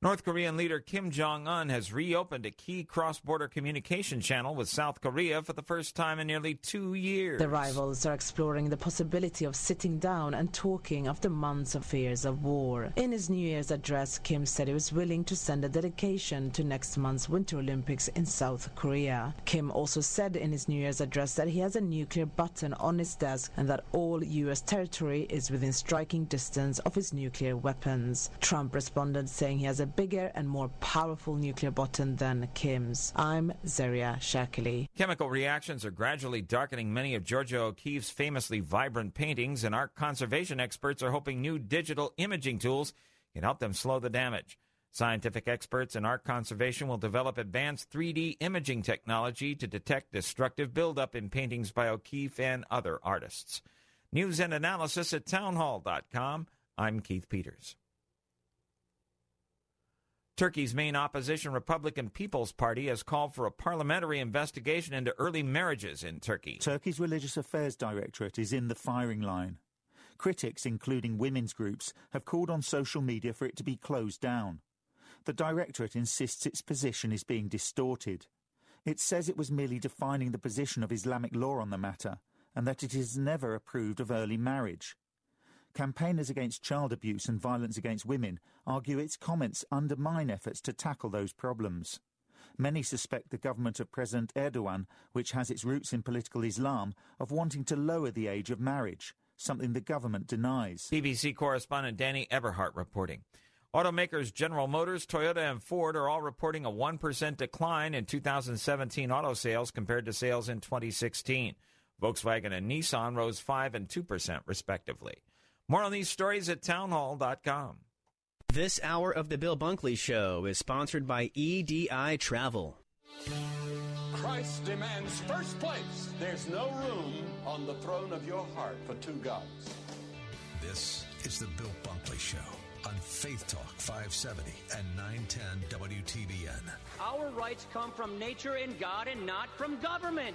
North Korean leader Kim Jong-un has reopened a key cross-border communication channel with South Korea for the first time in nearly two years. The rivals are exploring the possibility of sitting down and talking after months of fears of war. In his New Year's address, Kim said he was willing to send a delegation to next month's Winter Olympics in South Korea. Kim also said in his New Year's address that he has a nuclear button on his desk and that all U S territory is within striking distance of his nuclear weapons. Trump responded saying he has a bigger and more powerful nuclear button than Kim's. I'm Zaria Shakili. Chemical reactions are gradually darkening many of Georgia O'Keeffe's famously vibrant paintings, and art conservation experts are hoping new digital imaging tools can help them slow the damage. Scientific experts in art conservation will develop advanced three D imaging technology to detect destructive buildup in paintings by O'Keeffe and other artists. News and analysis at townhall dot com. I'm Keith Peters. Turkey's main opposition Republican People's Party has called for a parliamentary investigation into early marriages in Turkey. Turkey's Religious Affairs Directorate is in the firing line. Critics, including women's groups, have called on social media for it to be closed down. The Directorate insists its position is being distorted. It says it was merely defining the position of Islamic law on the matter, and that it has never approved of early marriage. Campaigners against child abuse and violence against women argue its comments undermine efforts to tackle those problems. Many suspect the government of President Erdogan, which has its roots in political Islam, of wanting to lower the age of marriage, something the government denies. B B C correspondent Danny Eberhardt reporting. Automakers General Motors, Toyota, and Ford are all reporting a one percent decline in two thousand seventeen auto sales compared to sales in twenty sixteen. Volkswagen and Nissan rose five and two percent, respectively. More on these stories at townhall dot com. This hour of the Bill Bunkley Show is sponsored by E D I Travel. Christ demands first place. There's no room on the throne of your heart for two gods. This is the Bill Bunkley Show on Faith Talk five seventy and nine ten W T B N. Our rights come from nature and God and not from government.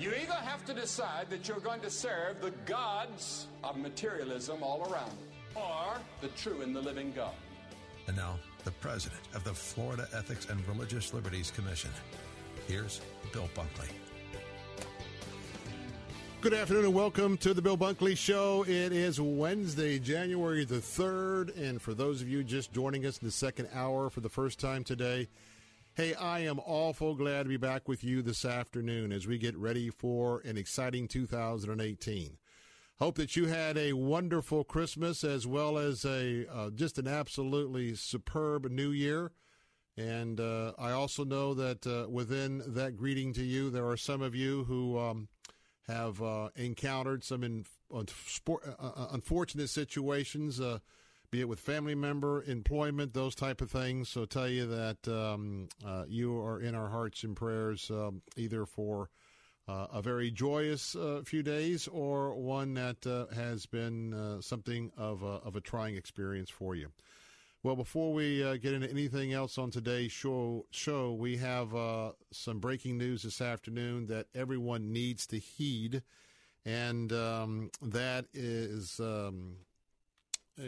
You either have to decide that you're going to serve the gods of materialism all around you, or the true and the living God. And now, the president of the Florida Ethics and Religious Liberties Commission. Here's Bill Bunkley. Good afternoon and welcome to the Bill Bunkley Show. It is Wednesday, January the third, and for those of you just joining us in the second hour for the first time today, hey, I am awful glad to be back with you this afternoon as we get ready for an exciting two thousand eighteen. Hope that you had a wonderful Christmas as well as a uh, just an absolutely superb New Year. And uh, I also know that uh, within that greeting to you, there are some of you who um, have uh, encountered some in, uh, sport, uh, unfortunate situations, uh be it with family member, employment, those type of things. So tell you that um, uh, you are in our hearts and prayers, um, either for uh, a very joyous uh, few days or one that uh, has been uh, something of a, of a trying experience for you. Well, before we uh, get into anything else on today's show, show we have uh, some breaking news this afternoon that everyone needs to heed, and um, that is... Um,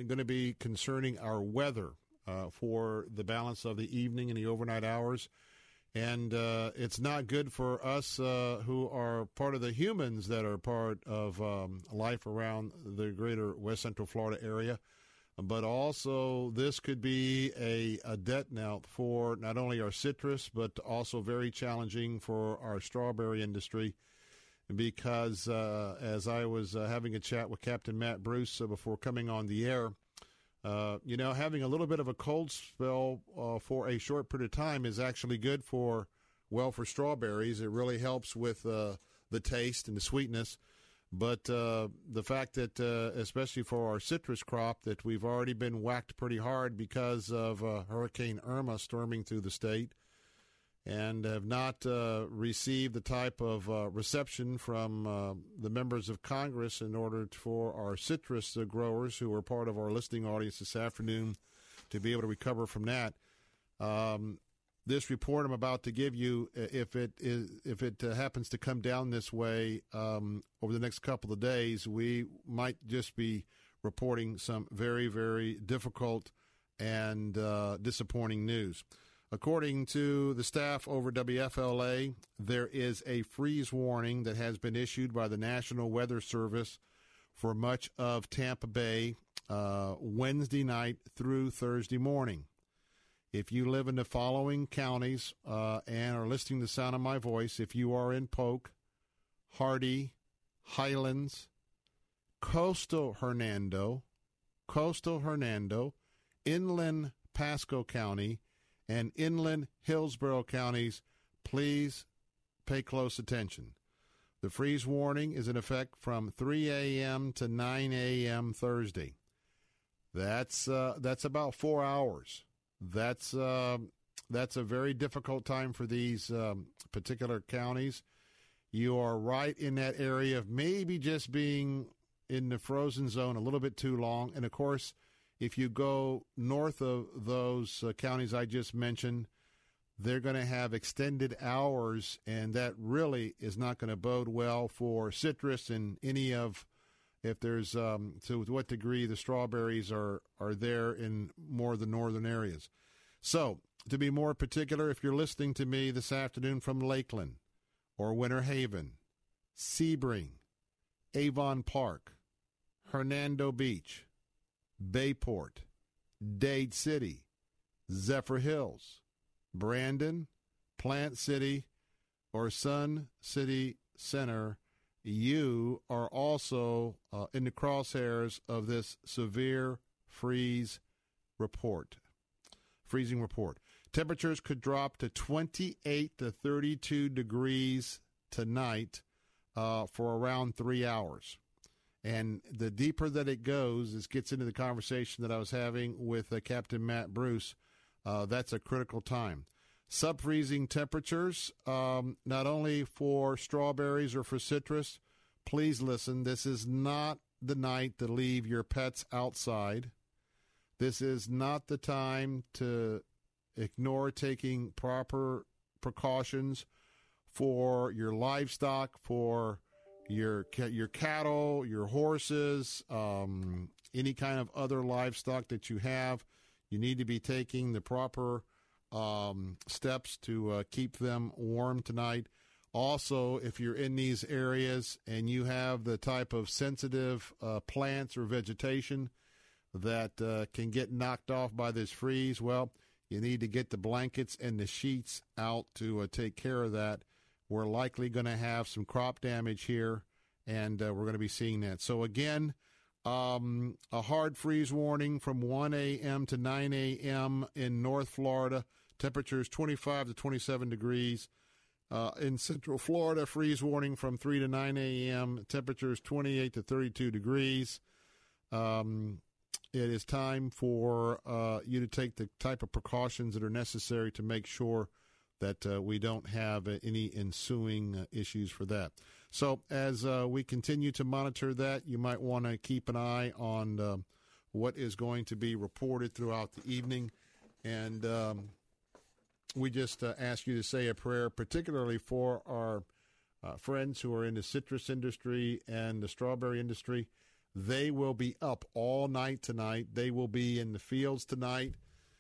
going to be concerning our weather uh, for the balance of the evening and the overnight hours. And uh, it's not good for us uh, who are part of the humans that are part of um, life around the greater West Central Florida area. But also this could be a, a death knell for not only our citrus, but also very challenging for our strawberry industry. Because uh, as I was uh, having a chat with Captain Matt Bruce uh, before coming on the air, uh, you know, having a little bit of a cold spell uh, for a short period of time is actually good for, well, for strawberries. It really helps with uh, the taste and the sweetness. But uh, the fact that, uh, especially for our citrus crop, that we've already been whacked pretty hard because of uh, Hurricane Irma storming through the state, and have not uh, received the type of uh, reception from uh, the members of Congress in order for our citrus growers, who are part of our listening audience this afternoon, to be able to recover from that. Um, this report I'm about to give you, if it is, if it uh, happens to come down this way um, over the next couple of days, we might just be reporting some very, very difficult and uh, disappointing news. According to the staff over W F L A, there is a freeze warning that has been issued by the National Weather Service for much of Tampa Bay uh, Wednesday night through Thursday morning. If you live in the following counties uh, and are listening to the sound of my voice, if you are in Polk, Hardy, Highlands, Coastal Hernando, Coastal Hernando, Inland Pasco County, and Inland Hillsborough counties, please pay close attention. The freeze warning is in effect from three a.m. to nine a.m. Thursday. That's uh, that's about four hours. That's uh, that's a very difficult time for these um, particular counties. You are right in that area of maybe just being in the frozen zone a little bit too long. And, of course, if you go north of those uh, counties I just mentioned, they're going to have extended hours, and that really is not going to bode well for citrus and any of, if there's, um, to what degree the strawberries are, are there in more of the northern areas. So, to be more particular, if you're listening to me this afternoon from Lakeland or Winter Haven, Sebring, Avon Park, Hernando Beach, Bayport, Dade City, Zephyr Hills, Brandon, Plant City, or Sun City Center, you are also uh, in the crosshairs of this severe freeze report, freezing report. Temperatures could drop to twenty-eight to thirty-two degrees tonight uh, for around three hours. And the deeper that it goes, this gets into the conversation that I was having with uh, Captain Matt Bruce. Uh, that's a critical time. Sub-freezing temperatures, um, not only for strawberries or for citrus. Please listen, this is not the night to leave your pets outside. This is not the time to ignore taking proper precautions for your livestock, for your your cattle, your horses, um, any kind of other livestock that you have. You need to be taking the proper um, steps to uh, keep them warm tonight. Also, if you're in these areas and you have the type of sensitive uh, plants or vegetation that uh, can get knocked off by this freeze, well, you need to get the blankets and the sheets out to uh, take care of that. We're likely going to have some crop damage here, and uh, we're going to be seeing that. So, again, Um, a hard freeze warning from one a.m. to nine a.m. in North Florida. Temperatures twenty-five to twenty-seven degrees. Uh, in Central Florida, freeze warning from three to nine a.m. Temperatures twenty-eight to thirty-two degrees. Um, it is time for uh, you to take the type of precautions that are necessary to make sure that uh, we don't have uh, any ensuing uh, issues for that. So as uh, we continue to monitor that, you might want to keep an eye on uh, what is going to be reported throughout the evening. And um, we just uh, ask you to say a prayer, particularly for our uh, friends who are in the citrus industry and the strawberry industry. They will be up all night tonight. They will be in the fields tonight.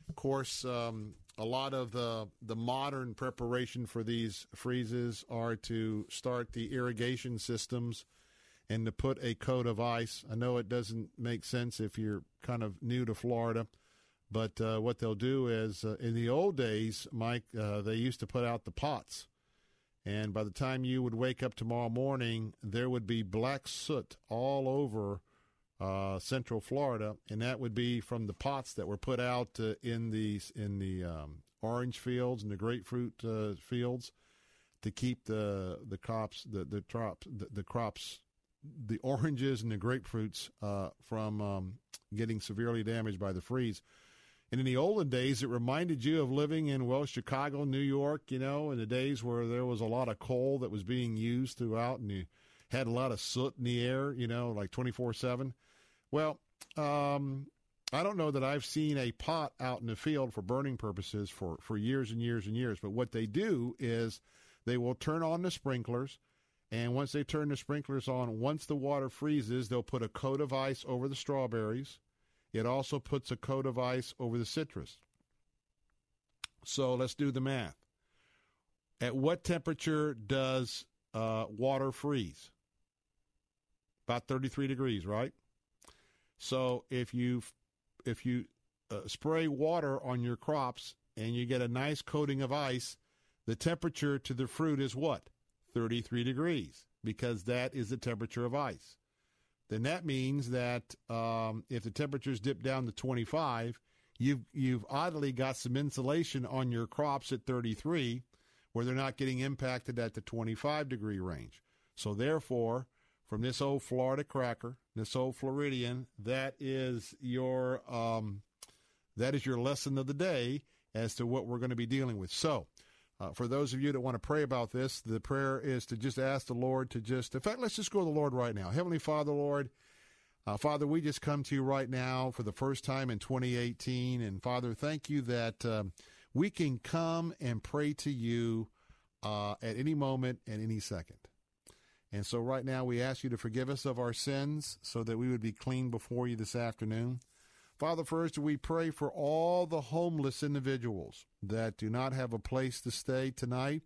Of course, um, a lot of the, the modern preparation for these freezes are to start the irrigation systems and to put a coat of ice. I know it doesn't make sense if you're kind of new to Florida, but uh, what they'll do is uh, in the old days, Mike, uh, they used to put out the pots. And by the time you would wake up tomorrow morning, there would be black soot all over Uh, Central Florida, and that would be from the pots that were put out uh, in the in the um, orange fields and the grapefruit uh, fields to keep the the crops the the crops the, the crops the oranges and the grapefruits uh, from um, getting severely damaged by the freeze. And in the olden days, it reminded you of living in well Chicago, New York, you know, in the days where there was a lot of coal that was being used throughout, and you had a lot of soot in the air, you know, like twenty-four seven. Well, um, I don't know that I've seen a pot out in the field for burning purposes for, for years and years and years. But what they do is they will turn on the sprinklers, and once they turn the sprinklers on, once the water freezes, they'll put a coat of ice over the strawberries, It also puts a coat of ice over the citrus. So let's do the math. At what temperature does uh, water freeze? About thirty-three degrees, right? So if you if you uh, spray water on your crops and you get a nice coating of ice, the temperature to the fruit is what? thirty-three degrees, because that is the temperature of ice. Then that means that um, if the temperatures dip down to twenty-five, you've, you've oddly got some insulation on your crops at thirty-three, where they're not getting impacted at the twenty-five-degree range. So therefore, from this old Florida cracker, this old Floridian, that is your um, that is your lesson of the day as to what we're going to be dealing with. So uh, for those of you that want to pray about this, the prayer is to just ask the Lord to just, in fact, let's just go to the Lord right now. Heavenly Father, Lord, uh, Father, we just come to you right now for the first time in twenty eighteen. And Father, thank you that um, we can come and pray to you uh, at any moment and any second. And so right now we ask you to forgive us of our sins so that we would be clean before you this afternoon. Father, first we pray for all the homeless individuals that do not have a place to stay tonight.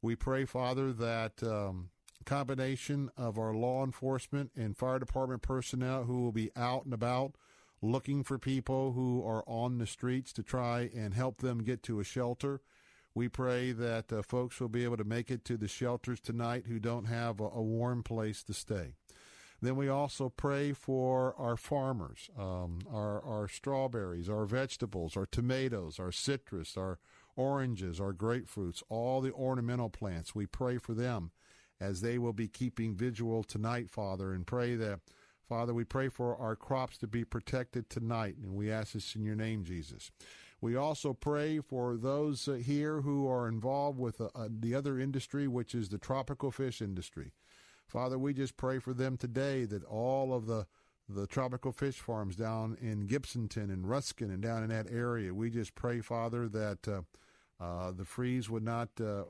We pray, Father, that um, combination of our law enforcement and fire department personnel who will be out and about looking for people who are on the streets to try and help them get to a shelter. We pray that uh, folks will be able to make it to the shelters tonight who don't have a, a warm place to stay. Then we also pray for our farmers, um, our, our strawberries, our vegetables, our tomatoes, our citrus, our oranges, our grapefruits, all the ornamental plants. We pray for them as they will be keeping vigil tonight, Father, and pray that, Father, we pray for our crops to be protected tonight, and we ask this in your name, Jesus. We also pray for those uh, here who are involved with uh, uh, the other industry, which is the tropical fish industry. Father, we just pray for them today that all of the, the tropical fish farms down in Gibsonton and Ruskin and down in that area, we just pray, Father, that uh, uh, the freeze would not uh, uh,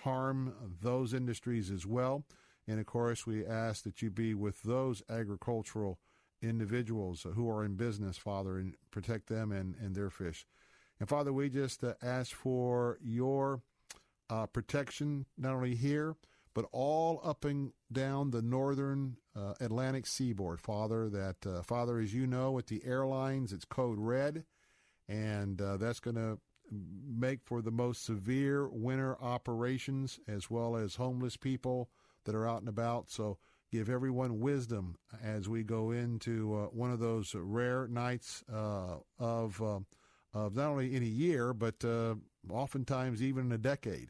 harm those industries as well. And, of course, we ask that you be with those agricultural individuals who are in business, Father, and protect them and, and their fish. And, Father, we just uh, ask for your uh, protection, not only here, but all up and down the northern uh, Atlantic seaboard, Father, that, uh, Father, as you know, at the airlines, it's code red, and uh, that's going to make for the most severe winter operations, as well as homeless people that are out and about. So give everyone wisdom as we go into uh, one of those rare nights uh, of, uh, of not only any year, but uh, oftentimes even a decade,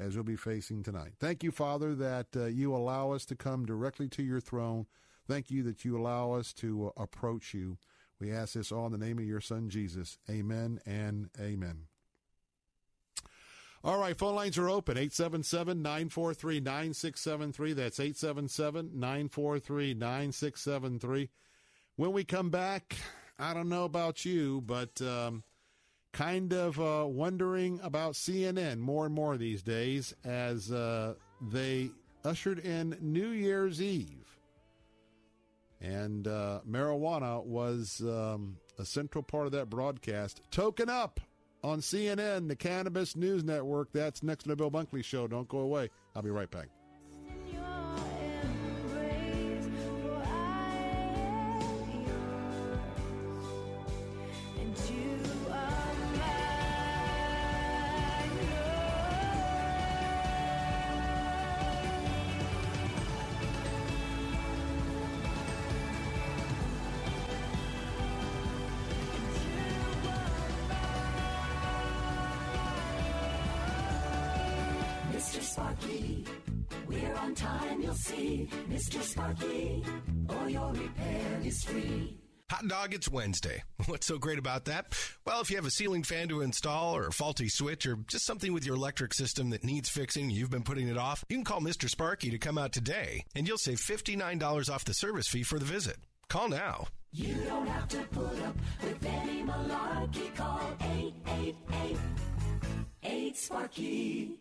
as we'll be facing tonight. Thank you, Father, that uh, you allow us to come directly to your throne. Thank you that you allow us to uh, approach you. We ask this all in the name of your Son, Jesus. Amen and amen. All right, phone lines are open, eight seven seven, nine four three, nine six seven three. That's eight seven seven, nine four three, nine six seven three. When we come back, I don't know about you, but um, kind of uh, wondering about C N N more and more these days as uh, they ushered in New Year's Eve. And uh, marijuana was um, a central part of that broadcast. Token up. On C N N, the Cannabis News Network. That's next to the Bill Bunkley Show. Don't go away. I'll be right back. Mister Sparky, all your repair is free. Hot dog, it's Wednesday. What's so great about that? Well, if you have a ceiling fan to install or a faulty switch or just something with your electric system that needs fixing, you've been putting it off, you can call Mister Sparky to come out today, and you'll save fifty-nine dollars off the service fee for the visit. Call now. You don't have to put up with any malarkey. Call eight eight eight, eight Sparky.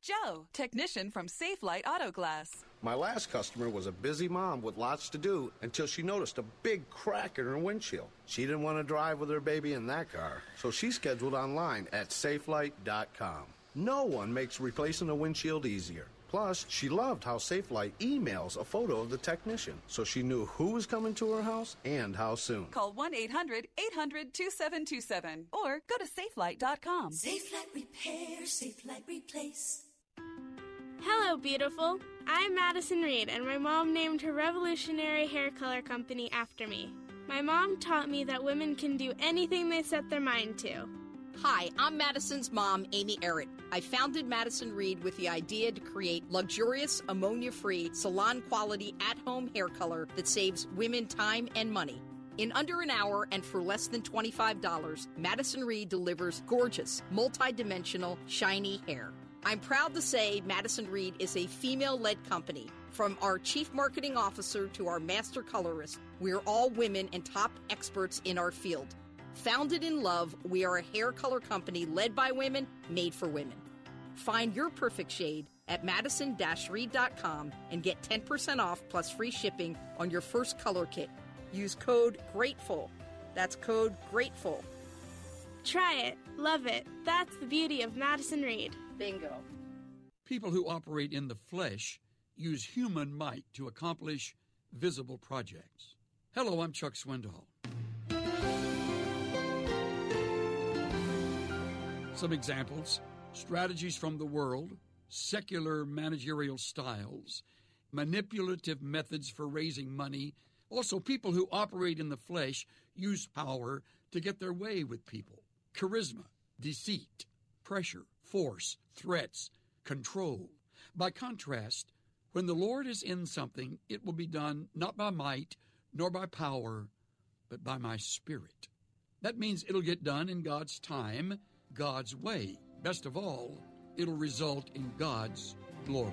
Joe, technician from Safe Light Auto Glass. My last customer was a busy mom with lots to do until she noticed a big crack in her windshield. She didn't want to drive with her baby in that car, so she scheduled online at safe light dot com. No one makes replacing a windshield easier. Plus, she loved how SafeLight emails a photo of the technician, so she knew who was coming to her house and how soon. Call one eight hundred eight hundred two seven two seven or go to safe light dot com. SafeLight Repair, SafeLight Replace. Hello, beautiful. I'm Madison Reed, and my mom named her revolutionary hair color company after me. My mom taught me that women can do anything they set their mind to. Hi, I'm Madison's mom, Amy Errett. I founded Madison Reed with the idea to create luxurious, ammonia-free, salon-quality, at-home hair color that saves women time and money. In under an hour and for less than twenty-five dollars, Madison Reed delivers gorgeous, multi-dimensional, shiny hair. I'm proud to say Madison Reed is a female-led company. From our chief marketing officer to our master colorist, we're all women and top experts in our field. Founded in love, we are a hair color company led by women, made for women. Find your perfect shade at madison dash reed dot com and get ten percent off plus free shipping on your first color kit. Use code GRATEFUL. That's code GRATEFUL. Try it. Love it. That's the beauty of Madison Reed. Bingo. People who operate in the flesh use human might to accomplish visible projects. Hello, I'm Chuck Swindoll. Some examples: strategies from the world, secular managerial styles, manipulative methods for raising money. Also, people who operate in the flesh use power to get their way with people. Charisma, deceit, pressure, force, threats, control. By contrast, when the Lord is in something, it will be done not by might nor by power, but by my Spirit. That means it'll get done in God's time, God's way. Best of all, it'll result in God's glory.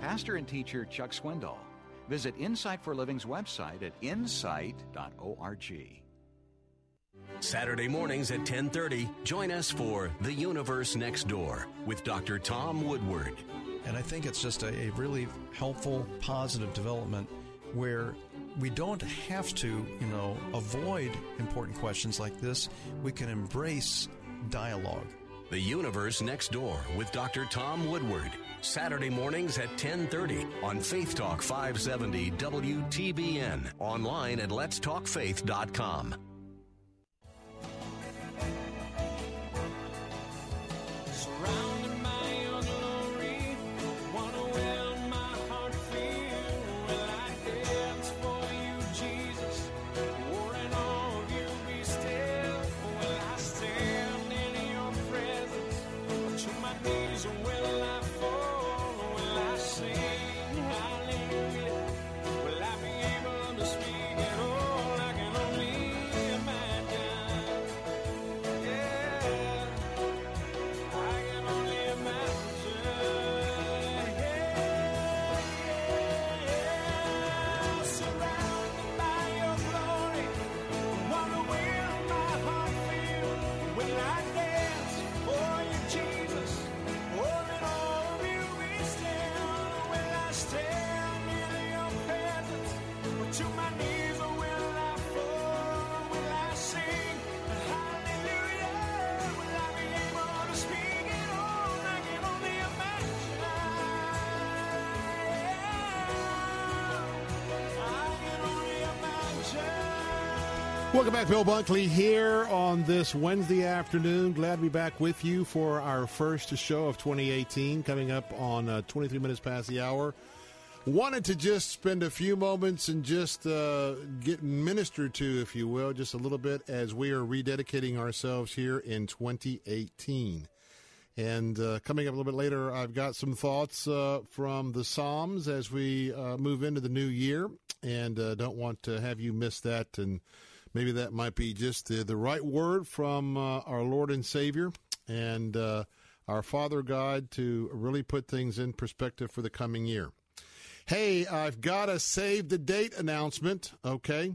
Pastor and teacher Chuck Swindoll. Visit Insight for Living's website at insight dot org. Saturday mornings at ten thirty, join us for The Universe Next Door with Doctor Tom Woodward. And I think it's just a, a really helpful, positive development where we don't have to, you know, avoid important questions like this. We can embrace dialogue. The Universe Next Door with Doctor Tom Woodward. Saturday mornings at ten thirty on Faith Talk five seventy W T B N. Online at lets talk faith dot com. Welcome back. Bill Bunkley here on this Wednesday afternoon. Glad to be back with you for our first show of twenty eighteen, coming up on uh, twenty-three minutes past the hour. Wanted to just spend a few moments and just uh, get ministered to, if you will, just a little bit as we are rededicating ourselves here in twenty eighteen. And uh, coming up a little bit later, I've got some thoughts uh, from the Psalms as we uh, move into the new year, and uh, don't want to have you miss that. And maybe that might be just the, the right word from uh, our Lord and Savior and uh, our Father God to really put things in perspective for the coming year. Hey, I've got a save the date announcement, okay?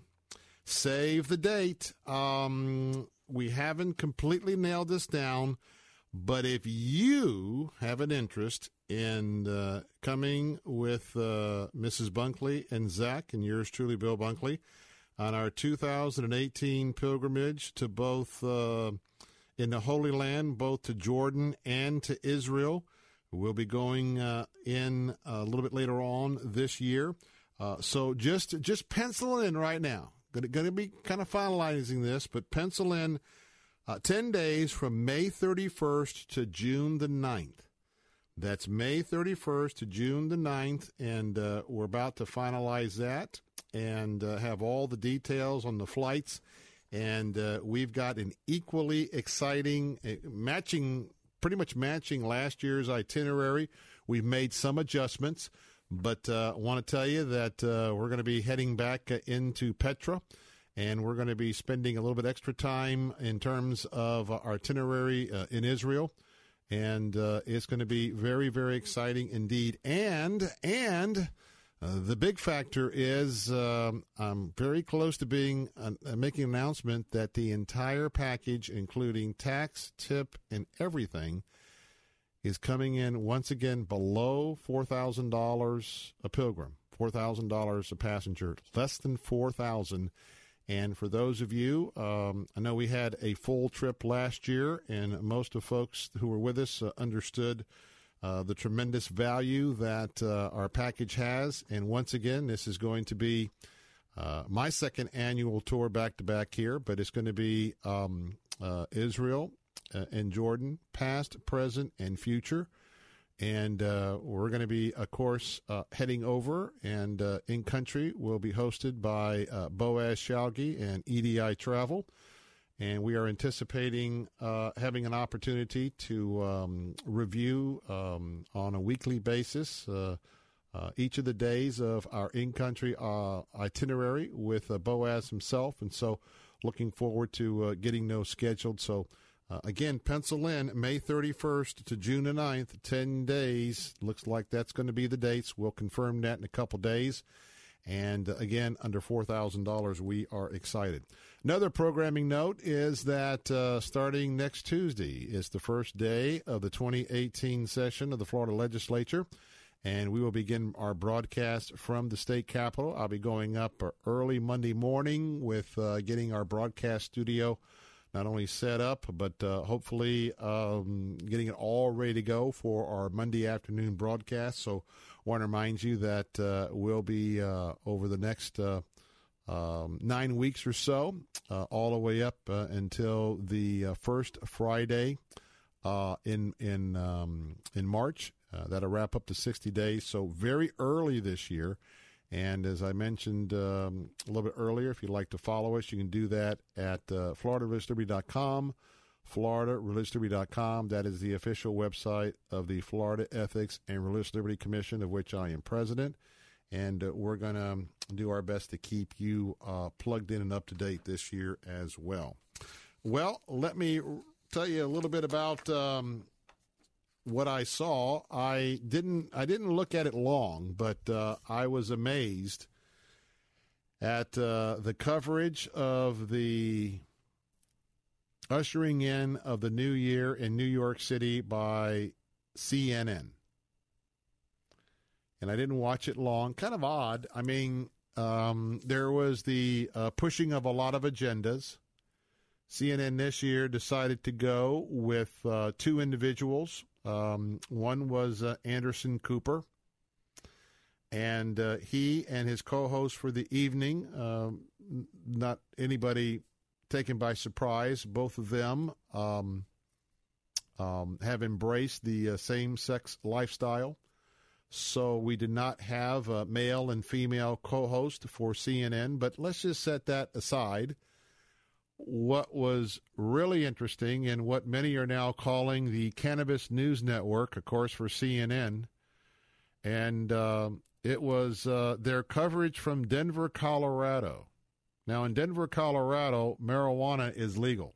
Save the date. Um, we haven't completely nailed this down, but if you have an interest in uh, coming with uh, Missus Bunkley and Zach and yours truly, Bill Bunkley, on our two thousand eighteen pilgrimage to both uh, in the Holy Land, both to Jordan and to Israel. We'll be going uh, in a little bit later on this year. Uh, so just just pencil in right now. Going to be kind of finalizing this, but pencil in uh, ten days from May thirty-first to June the ninth. That's May thirty-first to June the ninth, and uh, we're about to finalize that and uh, have all the details on the flights. And uh, we've got an equally exciting, uh, matching, pretty much matching last year's itinerary. We've made some adjustments, but I uh, want to tell you that uh, we're going to be heading back uh, into Petra, and we're going to be spending a little bit extra time in terms of our itinerary uh, in Israel. And uh, it's going to be very, very exciting indeed. And, and... Uh, the big factor is um, I'm very close to being uh, making an announcement that the entire package, including tax, tip, and everything, is coming in once again below four thousand dollars a pilgrim, four thousand dollars a passenger, less than four thousand dollars. And for those of you, um, I know we had a full trip last year, and most of folks who were with us uh, understood Uh, the tremendous value that uh, our package has. And once again, this is going to be uh, my second annual tour back-to-back here, but it's going to be um, uh, Israel uh, and Jordan, past, present, and future. And uh, we're going to be, of course, uh, heading over, and uh, in-country will be hosted by uh, Boaz Shalgi and E D I Travel. And we are anticipating uh, having an opportunity to um, review um, on a weekly basis uh, uh, each of the days of our in-country uh, itinerary with uh, Boaz himself. And so looking forward to uh, getting those scheduled. So, uh, again, pencil in May thirty-first to June the ninth, ten days. Looks like that's going to be the dates. We'll confirm that in a couple days. And, again, under four thousand dollars, we are excited. Another programming note is that uh, starting next Tuesday is the first day of the twenty eighteen session of the Florida Legislature, and we will begin our broadcast from the state capitol. I'll be going up early Monday morning with uh, getting our broadcast studio not only set up, but uh, hopefully um, getting it all ready to go for our Monday afternoon broadcast. So I want to remind you that uh, we'll be uh, over the next uh, um, nine weeks or so, uh, all the way up uh, until the uh, first Friday uh, in in um, in March. Uh, that'll wrap up to sixty days, so very early this year. And as I mentioned um, a little bit earlier, if you'd like to follow us, you can do that at uh, Florida Religious Liberty dot com, Florida Religious Liberty dot com. That is the official website of the Florida Ethics and Religious Liberty Commission, of which I am president. And uh, we're going to do our best to keep you uh, plugged in and up to date this year as well. Well, let me tell you a little bit about um, what I saw. I didn't I didn't look at it long, but uh, I was amazed at uh, the coverage of the ushering in of the new year in New York City by C N N. And I didn't watch it long. Kind of odd. I mean, um, there was the uh, pushing of a lot of agendas. C N N this year decided to go with uh, two individuals. Um, one was uh, Anderson Cooper, and uh, he and his co-host for the evening, uh, not anybody taken by surprise, both of them um, um, have embraced the uh, same-sex lifestyle. So we did not have a male and female co-host for C N N, but let's just set that aside. What was really interesting, and what many are now calling the Cannabis News Network, of course, for C N N, and uh, it was uh, their coverage from Denver, Colorado. Now, in Denver, Colorado, marijuana is legal.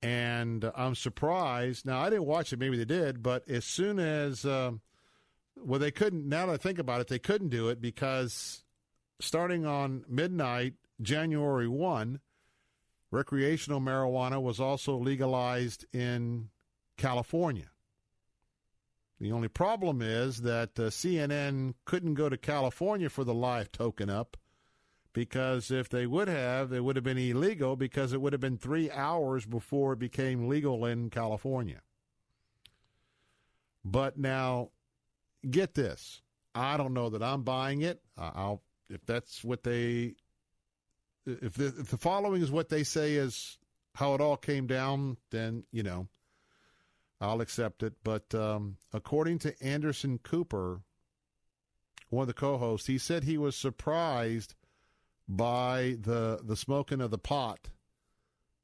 And I'm surprised. Now, I didn't watch it. Maybe they did. But as soon as, uh, well, they couldn't, now that I think about it, they couldn't do it because starting on midnight, January first, Recreational marijuana was also legalized in California. The only problem is that uh, C N N couldn't go to California for the live token up, because if they would have, it would have been illegal, because it would have been three hours before it became legal in California. But now, get this. I don't know that I'm buying it. I'll, if that's what they... If the, if the following is what they say is how it all came down, then, you know, I'll accept it. But um, according to Anderson Cooper, one of the co-hosts, he said he was surprised by the the smoking of the pot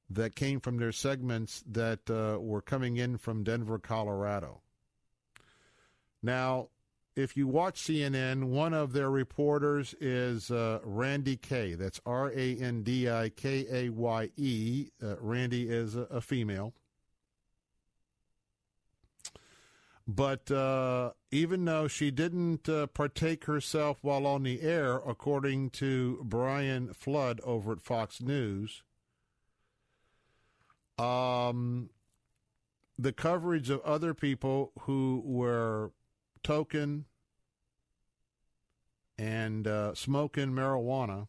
that came from their segments that uh, were coming in from Denver, Colorado. Now, if you watch C N N, one of their reporters is uh, Randy Kaye. That's R A N D I K A Y E. Uh, Randy is a, a female. But uh, even though she didn't uh, partake herself while on the air, according to Brian Flood over at Fox News, um, the coverage of other people who were token and uh, smoking marijuana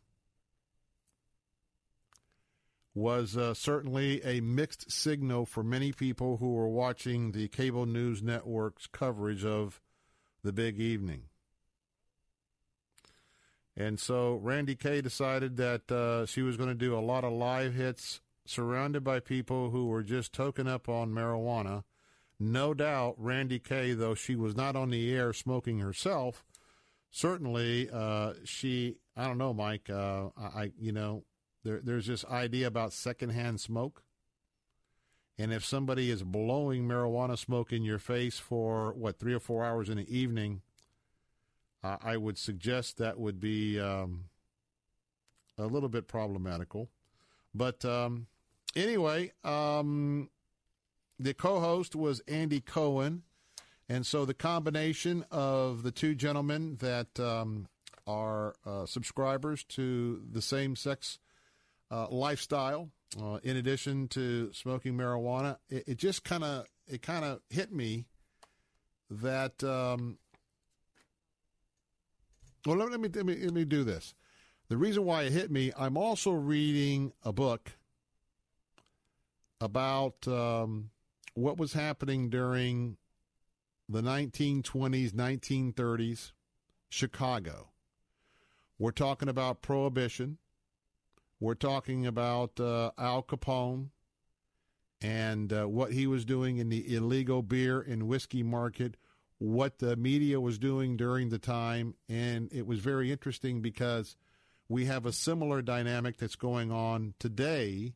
was uh, certainly a mixed signal for many people who were watching the cable news network's coverage of the big evening. And so Randy Kaye decided that uh, she was going to do a lot of live hits surrounded by people who were just token up on marijuana. No doubt, Randy Kaye, though she was not on the air smoking herself, certainly uh, she, I don't know, Mike, uh, I you know, there, there's this idea about secondhand smoke. And if somebody is blowing marijuana smoke in your face for, what, three or four hours in the evening, uh, I would suggest that would be um, a little bit problematical. But um, anyway... Um, The co-host was Andy Cohen, and so the combination of the two gentlemen that um, are uh, subscribers to the same-sex uh, lifestyle, uh, in addition to smoking marijuana, it, it just kind of it kind of hit me that. Um, well, let me, let me let me do this. The reason why it hit me, I'm also reading a book about. Um, What was happening during the nineteen twenties, nineteen thirties, Chicago? We're talking about Prohibition. We're talking about uh, Al Capone and uh, what he was doing in the illegal beer and whiskey market, what the media was doing during the time. And it was very interesting because we have a similar dynamic that's going on today.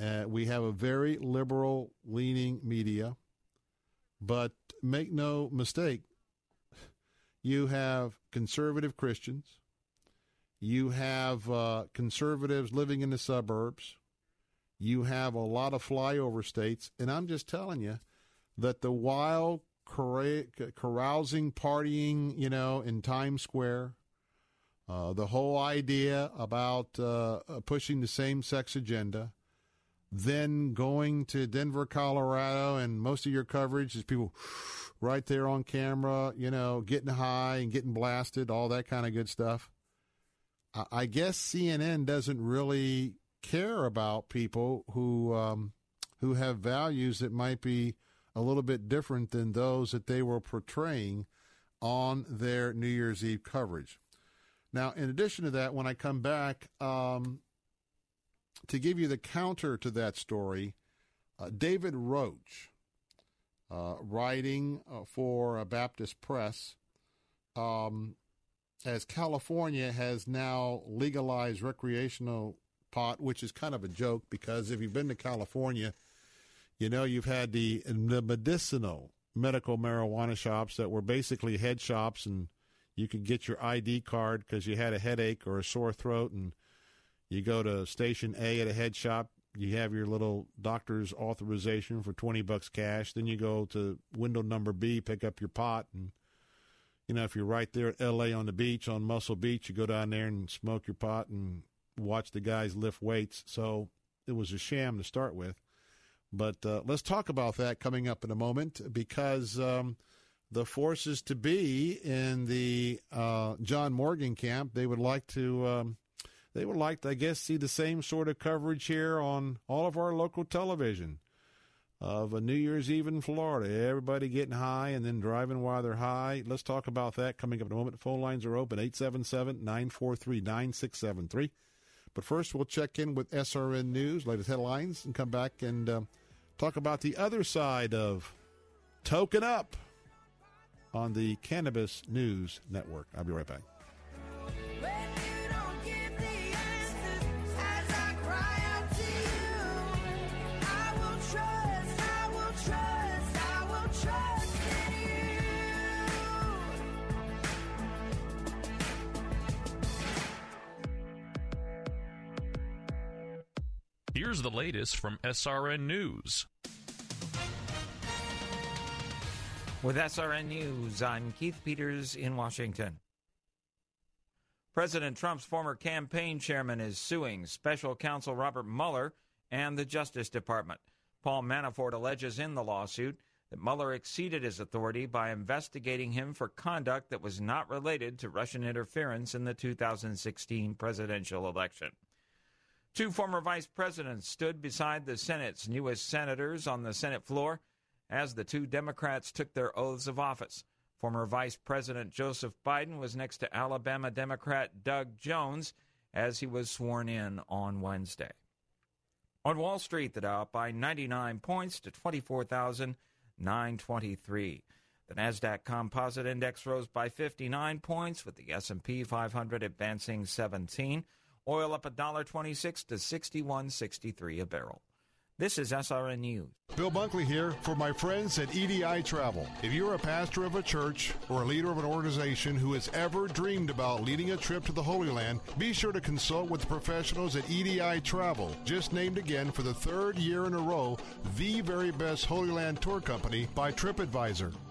Uh, we have a very liberal-leaning media, but make no mistake, you have conservative Christians, you have uh, conservatives living in the suburbs, you have a lot of flyover states, and I'm just telling you that the wild cor- carousing, partying, you know, in Times Square, uh, the whole idea about uh, pushing the same-sex agenda, then going to Denver, Colorado, and most of your coverage is people right there on camera, you know, getting high and getting blasted, all that kind of good stuff. I guess C N N doesn't really care about people who um, who have values that might be a little bit different than those that they were portraying on their New Year's Eve coverage. Now, in addition to that, when I come back... Um, To give you the counter to that story, uh, David Roach, uh, writing uh, for a Baptist Press, um, as California has now legalized recreational pot, which is kind of a joke because if you've been to California, you know you've had the, the medicinal medical marijuana shops that were basically head shops, and you could get your I D card because you had a headache or a sore throat, and you go to Station A at a head shop, you have your little doctor's authorization for twenty bucks cash, then you go to window number B, pick up your pot, and, you know, if you're right there at L A on the beach, on Muscle Beach, you go down there and smoke your pot and watch the guys lift weights. So it was a sham to start with. But uh, let's talk about that coming up in a moment, because um, the forces to be in the uh, John Morgan camp, they would like to, um, they would like to, I guess, see the same sort of coverage here on all of our local television of a New Year's Eve in Florida. Everybody getting high and then driving while they're high. Let's talk about that coming up in a moment. Phone lines are open, eight seven seven, nine four three, nine six seven three. But first, we'll check in with S R N News, latest headlines, and come back and um, talk about the other side of Token Up on the Cannabis News Network. I'll be right back. Here's the latest from S R N News. With S R N News, I'm Keith Peters in Washington. President Trump's former campaign chairman is suing special counsel Robert Mueller and the Justice Department. Paul Manafort alleges in the lawsuit that Mueller exceeded his authority by investigating him for conduct that was not related to Russian interference in the two thousand sixteen presidential election. Two former vice presidents stood beside the Senate's newest senators on the Senate floor as the two Democrats took their oaths of office. Former Vice President Joseph Biden was next to Alabama Democrat Doug Jones as he was sworn in on Wednesday. On Wall Street, the Dow up by ninety-nine points to twenty-four thousand nine hundred twenty-three. The Nasdaq Composite Index rose by fifty-nine points, with the S and P five hundred advancing seventeen. Oil up one dollar twenty-six to sixty-one sixty-three a barrel. This is S R N News. Bill Bunkley here for my friends at E D I Travel. If you're a pastor of a church or a leader of an organization who has ever dreamed about leading a trip to the Holy Land, be sure to consult with the professionals at E D I Travel, just named again for the third year in a row, the very best Holy Land tour company by TripAdvisor.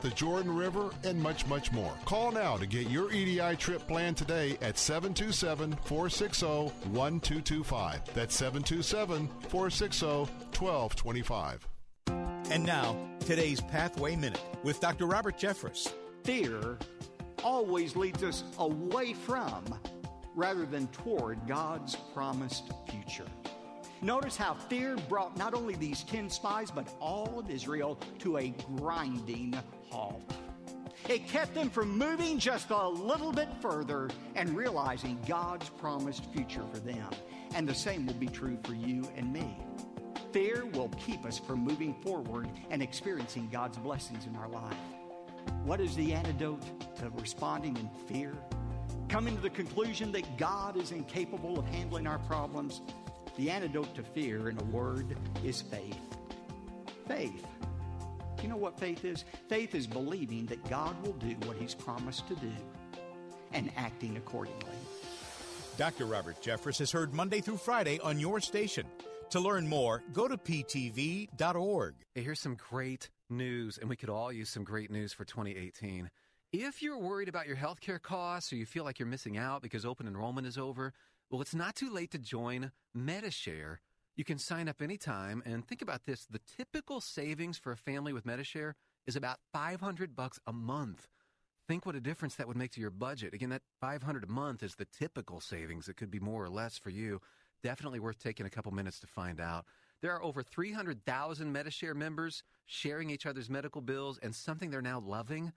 the Jordan River, and much, much more. Call now to get your E D I trip planned today at seven two seven, four six zero, one two two five. That's seven two seven, four six zero, one two two five. And now, today's Pathway Minute with Doctor Robert Jeffress. Fear always leads us away from, rather than toward, God's promised future. Notice how fear brought not only these ten spies, but all of Israel to a grinding halt. It kept them from moving just a little bit further and realizing God's promised future for them. And the same will be true for you and me. Fear will keep us from moving forward and experiencing God's blessings in our life. What is the antidote to responding in fear? Coming to the conclusion that God is incapable of handling our problems. The antidote to fear, in a word, is faith. Faith. You know what faith is? Faith is believing that God will do what he's promised to do and acting accordingly. Doctor Robert Jeffress is heard Monday through Friday on your station. To learn more, go to p t v dot org. Hey, here's some great news, and we could all use some great news for twenty eighteen. If you're worried about your health care costs or you feel like you're missing out because open enrollment is over, well, it's not too late to join MediShare. You can sign up anytime, and think about this. The typical savings for a family with MediShare is about five hundred bucks a month. Think what a difference that would make to your budget. Again, that five hundred a month is the typical savings. It could be more or less for you. Definitely worth taking a couple minutes to find out. There are over three hundred thousand MediShare members sharing each other's medical bills, and something they're now loving.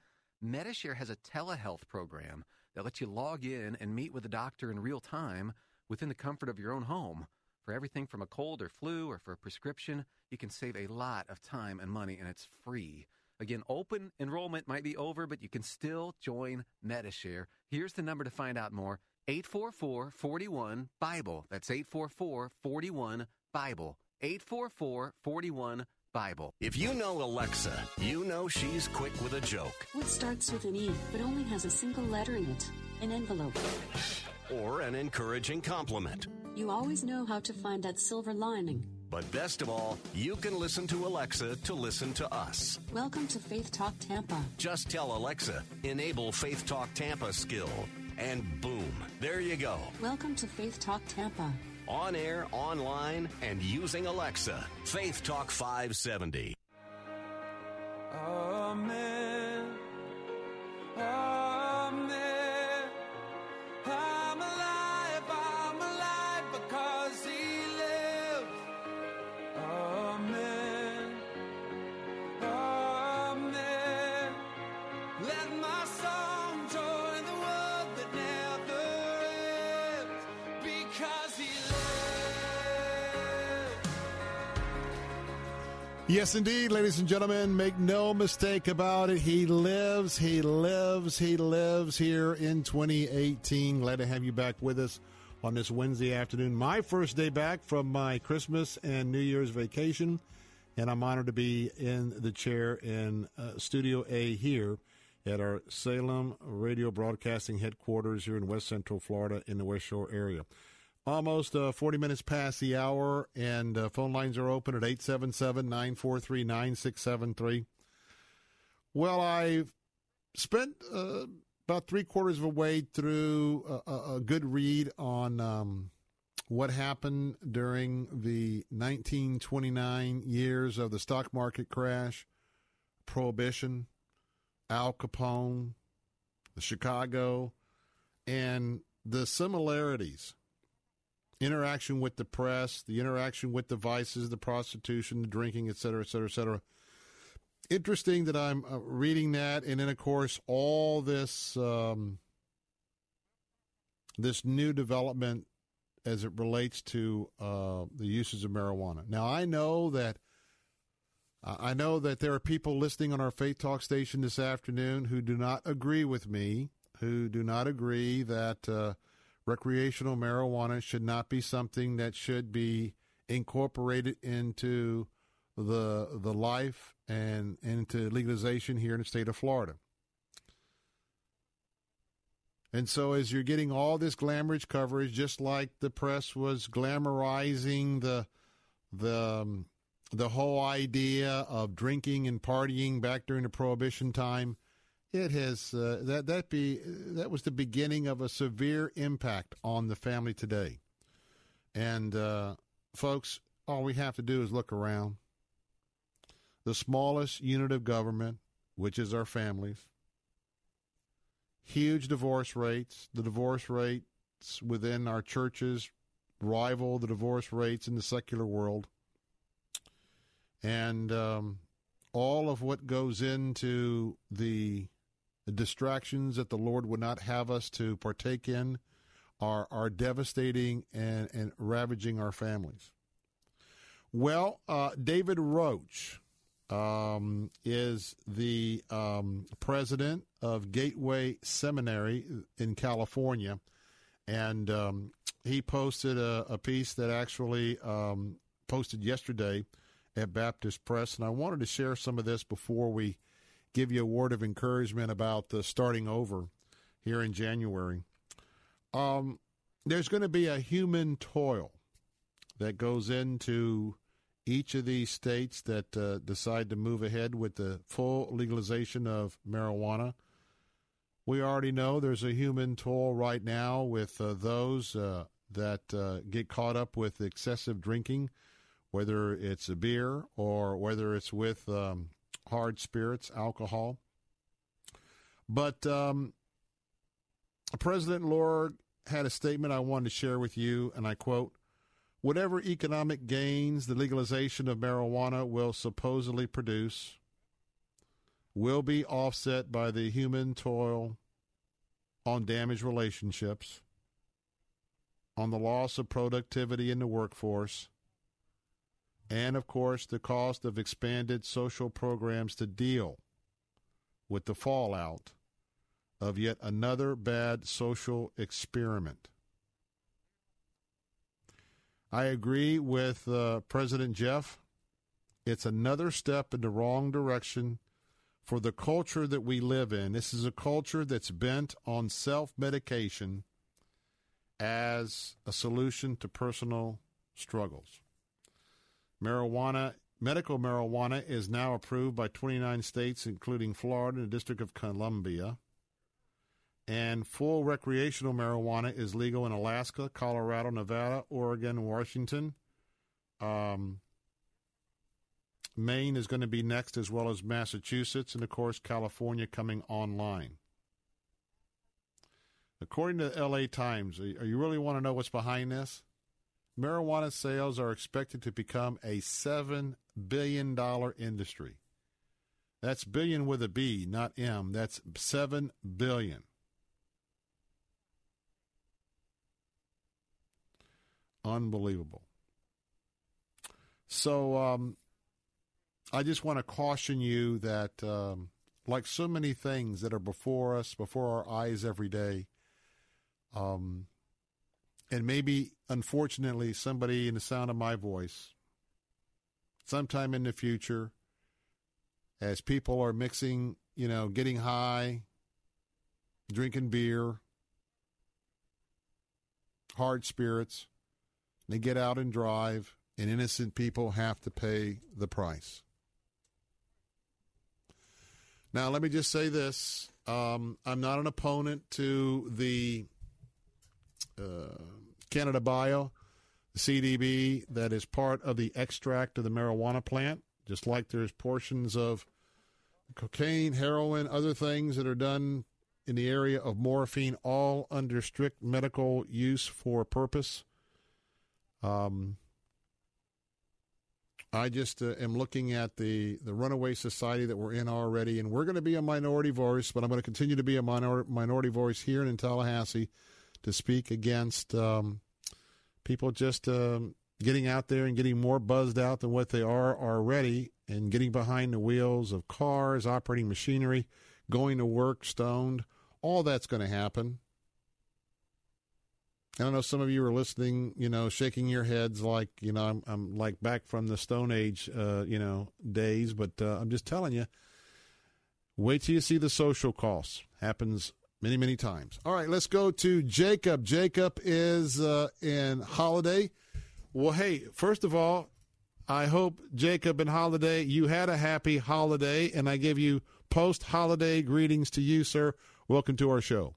MediShare has a telehealth program that lets you log in and meet with a doctor in real time within the comfort of your own home. For everything from a cold or flu or for a prescription, you can save a lot of time and money, and it's free. Again, open enrollment might be over, but you can still join MediShare. Here's the number to find out more, eight four four, four one, BIBLE. That's eight four four, four one, Bible. eight four four, four one, BIBLE. If you know Alexa, you know she's quick with a joke. What starts with an E but only has a single letter in it? An envelope. Or an encouraging compliment. You always know how to find that silver lining. But best of all, you can listen to Alexa to listen to us. Welcome to Faith Talk Tampa. Just tell Alexa, enable Faith Talk Tampa skill, and boom, there you go. Welcome to Faith Talk Tampa. On air, online, and using Alexa. Faith Talk five seventy. Amen. Amen. I'm alive, I'm alive because He lives. Amen. Amen. Let my song join the world that never ends because He lives. Yes, indeed, ladies and gentlemen, make no mistake about it. He lives, he lives, he lives here in twenty eighteen. Glad to have you back with us on this Wednesday afternoon. My first day back from my Christmas and New Year's vacation, and I'm honored to be in the chair in uh, Studio A here at our Salem Radio Broadcasting headquarters here in West Central Florida in the West Shore area. Almost uh, forty minutes past the hour, and uh, phone lines are open at eight seven seven, nine four three, nine six seven three. Well, I've spent uh, about three-quarters of a way through a, a good read on um, what happened during the nineteen twenty-nine years of the stock market crash, Prohibition, Al Capone, the Chicago, and the similarities. Interaction with the press, the interaction with the vices, the prostitution, the drinking, et cetera, et cetera, et cetera. Interesting that I'm uh, reading that. And then, of course, all this um, this new development as it relates to uh, the uses of marijuana. Now, I know that I know that there are people listening on our Faith Talk station this afternoon who do not agree with me, who do not agree that uh, recreational marijuana should not be something that should be incorporated into the the life and into legalization here in the state of Florida. And so as you're getting all this glamorous coverage, just like the press was glamorizing the the um, the whole idea of drinking and partying back during the Prohibition time, It has uh, that that be that was the beginning of a severe impact on the family today, and uh, folks, all we have to do is look around. The smallest unit of government, which is our families, huge divorce rates. The divorce rates within our churches rival the divorce rates in the secular world, and um, all of what goes into the The distractions that the Lord would not have us to partake in are, are devastating and, and ravaging our families. Well, uh, David Roach um, is the um, president of Gateway Seminary in California, and um, he posted a, a piece that actually um, posted yesterday at Baptist Press, and I wanted to share some of this before we give you a word of encouragement about the starting over here in January. Um, there's going to be a human toil that goes into each of these states that uh, decide to move ahead with the full legalization of marijuana. We already know there's a human toil right now with uh, those uh, that uh, get caught up with excessive drinking, whether it's a beer or whether it's with Um, hard spirits, alcohol. But um, President Lord had a statement I wanted to share with you, and I quote, "Whatever economic gains the legalization of marijuana will supposedly produce will be offset by the human toil on damaged relationships, on the loss of productivity in the workforce, and, of course, the cost of expanded social programs to deal with the fallout of yet another bad social experiment." I agree with uh, President Jeff. It's another step in the wrong direction for the culture that we live in. This is a culture that's bent on self-medication as a solution to personal struggles. Marijuana, medical marijuana is now approved by twenty-nine states, including Florida and the District of Columbia. And full recreational marijuana is legal in Alaska, Colorado, Nevada, Oregon, Washington. Um, Maine is going to be next, as well as Massachusetts, and, of course, California coming online. According to the L A Times, you really want to know what's behind this? Marijuana sales are expected to become a seven billion dollars industry. That's billion with a B, not M. That's seven billion dollars. Unbelievable. So um, I just want to caution you that, um, like so many things that are before us, before our eyes every day, um, and maybe, unfortunately, somebody in the sound of my voice, sometime in the future, as people are mixing, you know, getting high, drinking beer, hard spirits, they get out and drive, and innocent people have to pay the price. Now, let me just say this. Um, I'm not an opponent to the uh, Canada Bio, the C D B, that is part of the extract of the marijuana plant, just like there's portions of cocaine, heroin, other things that are done in the area of morphine, all under strict medical use for purpose. Um, I just uh, am looking at the, the runaway society that we're in already, and we're going to be a minority voice, but I'm going to continue to be a minor, minority voice here and in Tallahassee to speak against um, people just um, getting out there and getting more buzzed out than what they are already and getting behind the wheels of cars, operating machinery, going to work stoned. All that's going to happen. I don't know, some of you are listening, you know, shaking your heads like, you know, I'm, I'm like back from the Stone Age, uh, you know, days. But uh, I'm just telling you, wait till you see the social costs. Happens many, many times. All right, let's go to Jacob. Jacob is uh, in Holiday. Well, hey, first of all, I hope, Jacob and Holiday, you had a happy holiday. And I give you post-holiday greetings to you, sir. Welcome to our show.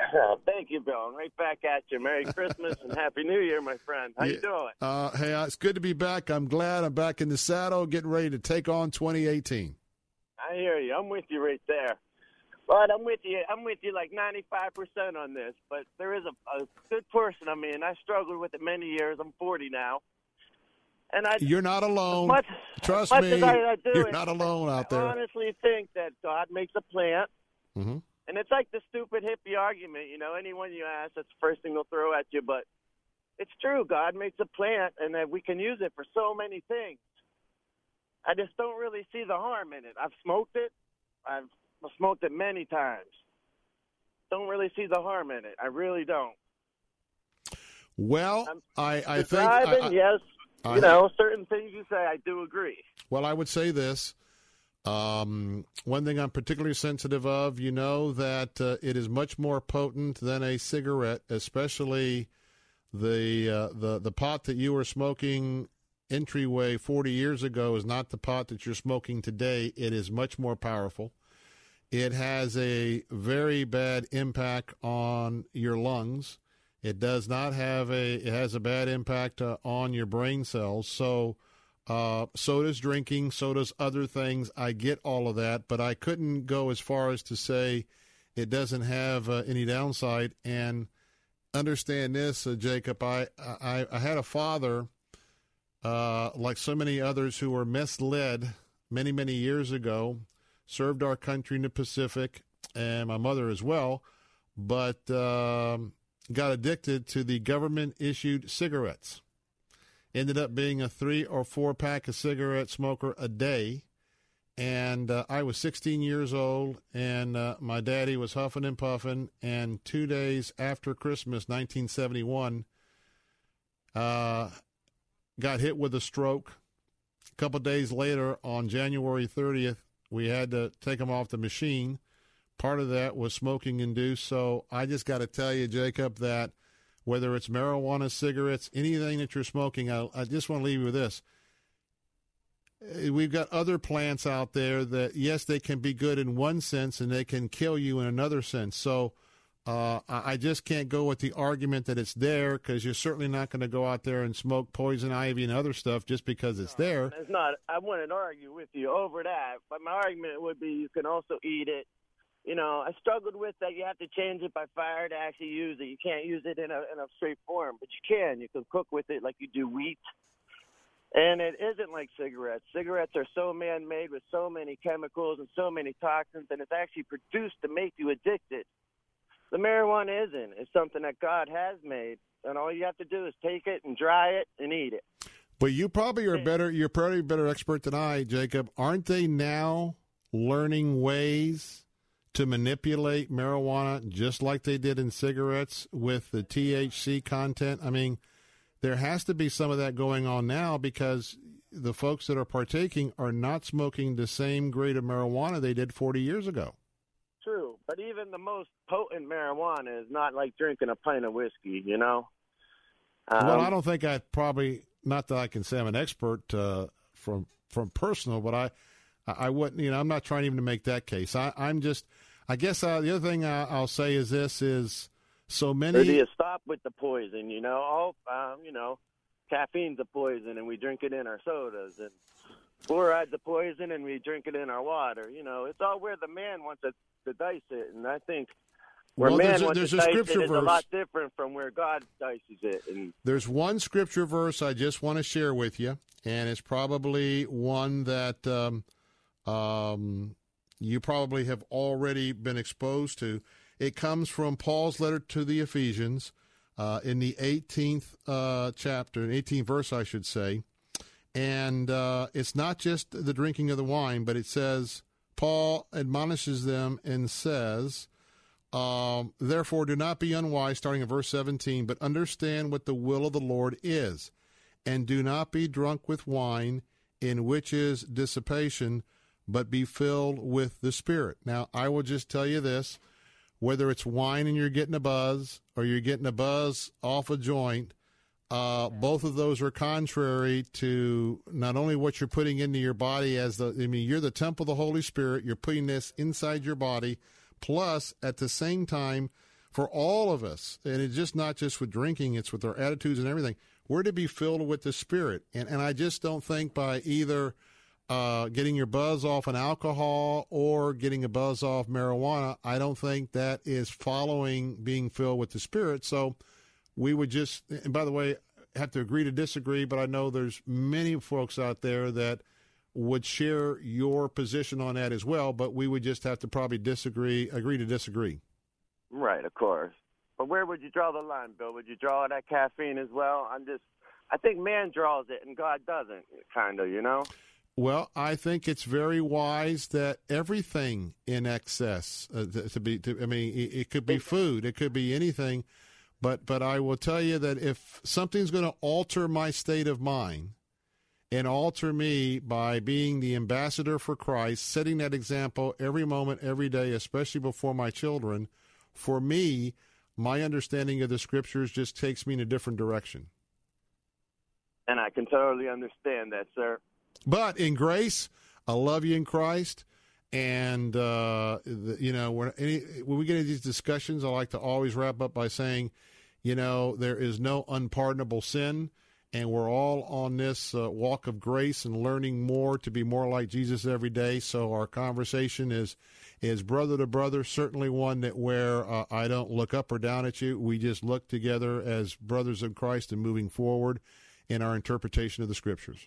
Uh, thank you, Bill. I'm right back at you. Merry Christmas and Happy New Year, my friend. How yeah. you doing? Uh, hey, it's good to be back. I'm glad I'm back in the saddle, getting ready to take on twenty eighteen. I hear you. I'm with you right there. But I'm with you. I'm with you like ninety-five percent on this. But there is a, a good person. I mean, I struggled with it many years. I'm forty now. And I, You're not alone. Much, Trust much me, I, I do, you're not alone out there. I honestly think that God makes a plan. Mm-hmm. And it's like the stupid hippie argument, you know, anyone you ask, that's the first thing they'll throw at you. But it's true. God makes a plant, and that we can use it for so many things. I just don't really see the harm in it. I've smoked it. I've smoked it many times. Don't really see the harm in it. I really don't. Well, I'm I, I think. I, I, yes, I, you know, certain things you say, I do agree. Well, I would say this. Um, one thing I'm particularly sensitive of, you know, that uh, it is much more potent than a cigarette, especially the uh, the the pot that you were smoking entryway forty years ago is not the pot that you're smoking today. It is much more powerful. It has a very bad impact on your lungs. It does not have a. It has a bad impact uh, on your brain cells. So. Uh, so does drinking, so does other things. I get all of that, but I couldn't go as far as to say it doesn't have uh, any downside. And understand this, uh, Jacob, I, I, I had a father, uh, like so many others who were misled many, many years ago, served our country in the Pacific, and my mother as well, but um, got addicted to the government-issued cigarettes. Ended up being a three or four pack of cigarette smoker a day. And uh, I was sixteen years old, and uh, my daddy was huffing and puffing. And two days after Christmas, nineteen seventy-one, uh, got hit with a stroke. A couple days later, on January thirtieth, we had to take him off the machine. Part of that was smoking-induced. So I just got to tell you, Jacob, that whether it's marijuana, cigarettes, anything that you're smoking, I, I just want to leave you with this. We've got other plants out there that, yes, they can be good in one sense, and they can kill you in another sense. So uh, I just can't go with the argument that it's there, because you're certainly not going to go out there and smoke poison ivy and other stuff just because it's no, there. It's not. I wouldn't argue with you over that, but my argument would be you can also eat it. You know, I struggled with that. You have to change it by fire to actually use it. You can't use it in a, in a straight form, but you can. You can cook with it like you do wheat. And it isn't like cigarettes. Cigarettes are so man-made with so many chemicals and so many toxins, and it's actually produced to make you addicted. The marijuana isn't. It's something that God has made, and all you have to do is take it and dry it and eat it. But you probably are better. You're probably a better expert than I, Jacob. Aren't they now learning ways to manipulate marijuana just like they did in cigarettes with the T H C content? I mean, there has to be some of that going on now, because the folks that are partaking are not smoking the same grade of marijuana they did forty years ago. True, but even the most potent marijuana is not like drinking a pint of whiskey, you know? Um, well, I don't think I probably, not that I can say I'm an expert uh, from from personal, but I, I wouldn't, you know, I'm not trying even to make that case. I, I'm just, I guess uh, the other thing I, I'll say is this is, so many. Or do you stop with the poison? You know, oh, um, you know, caffeine's a poison, and we drink it in our sodas, and fluoride's a poison, and we drink it in our water. You know, it's all where the man wants to, to dice it, and I think where well, man a, wants to dice it verse. Is a lot different from where God dices it. And there's one scripture verse I just want to share with you, and it's probably one that um, um, you probably have already been exposed to. It comes from Paul's letter to the Ephesians uh, in the eighteenth uh, chapter, an eighteenth verse, I should say. And uh, it's not just the drinking of the wine, but it says, Paul admonishes them and says, um, therefore do not be unwise, starting at verse seventeen, but understand what the will of the Lord is, and do not be drunk with wine, in which is dissipation, but be filled with the Spirit. Now, I will just tell you this. Whether it's wine and you're getting a buzz, or you're getting a buzz off a joint, uh, both of those are contrary to not only what you're putting into your body as the, I mean, you're the temple of the Holy Spirit. You're putting this inside your body. Plus, at the same time, for all of us, and it's just not just with drinking, it's with our attitudes and everything, we're to be filled with the Spirit. And, and I just don't think by either Uh, getting your buzz off an alcohol or getting a buzz off marijuana, I don't think that is following being filled with the Spirit. So we would just, and by the way, have to agree to disagree, but I know there's many folks out there that would share your position on that as well, but we would just have to probably disagree, agree to disagree. Right, of course. But where would you draw the line, Bill? Would you draw it at caffeine as well? I'm just, I think man draws it and God doesn't, kind of, you know? Well, I think it's very wise that everything in excess uh, to be. To, I mean, it, it could be food, it could be anything, but but I will tell you that if something's going to alter my state of mind and alter me by being the ambassador for Christ, setting that example every moment, every day, especially before my children, for me, my understanding of the Scriptures just takes me in a different direction. And I can totally understand that, sir. But in grace, I love you in Christ, and, uh, the, you know, when, any, when we get into these discussions, I like to always wrap up by saying, you know, there is no unpardonable sin, and we're all on this uh, walk of grace and learning more to be more like Jesus every day. So our conversation is is brother to brother, certainly one that where uh, I don't look up or down at you. We just look together as brothers in Christ and moving forward in our interpretation of the Scriptures.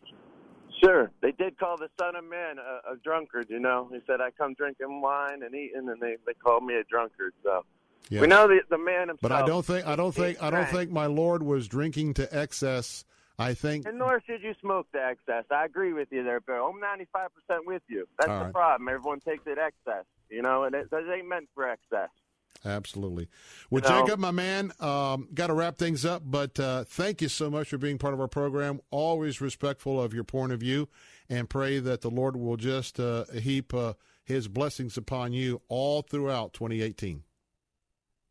Sure. They did call the Son of Man a, a drunkard, you know. He said, I come drinking wine and eating, and they, they called me a drunkard. So yeah. We know the, the man himself. But I don't think I don't think I don't think my Lord was drinking to excess. I think And nor should you smoke to excess. I agree with you there, Bill. I'm ninety five percent with you. That's all the right problem. Everyone takes it excess, you know, and it, it ain't meant for excess. Absolutely. Well, you know, Jacob, my man, um, got to wrap things up, but uh, thank you so much for being part of our program. Always respectful of your point of view, and pray that the Lord will just uh, heap uh, his blessings upon you all throughout twenty eighteen.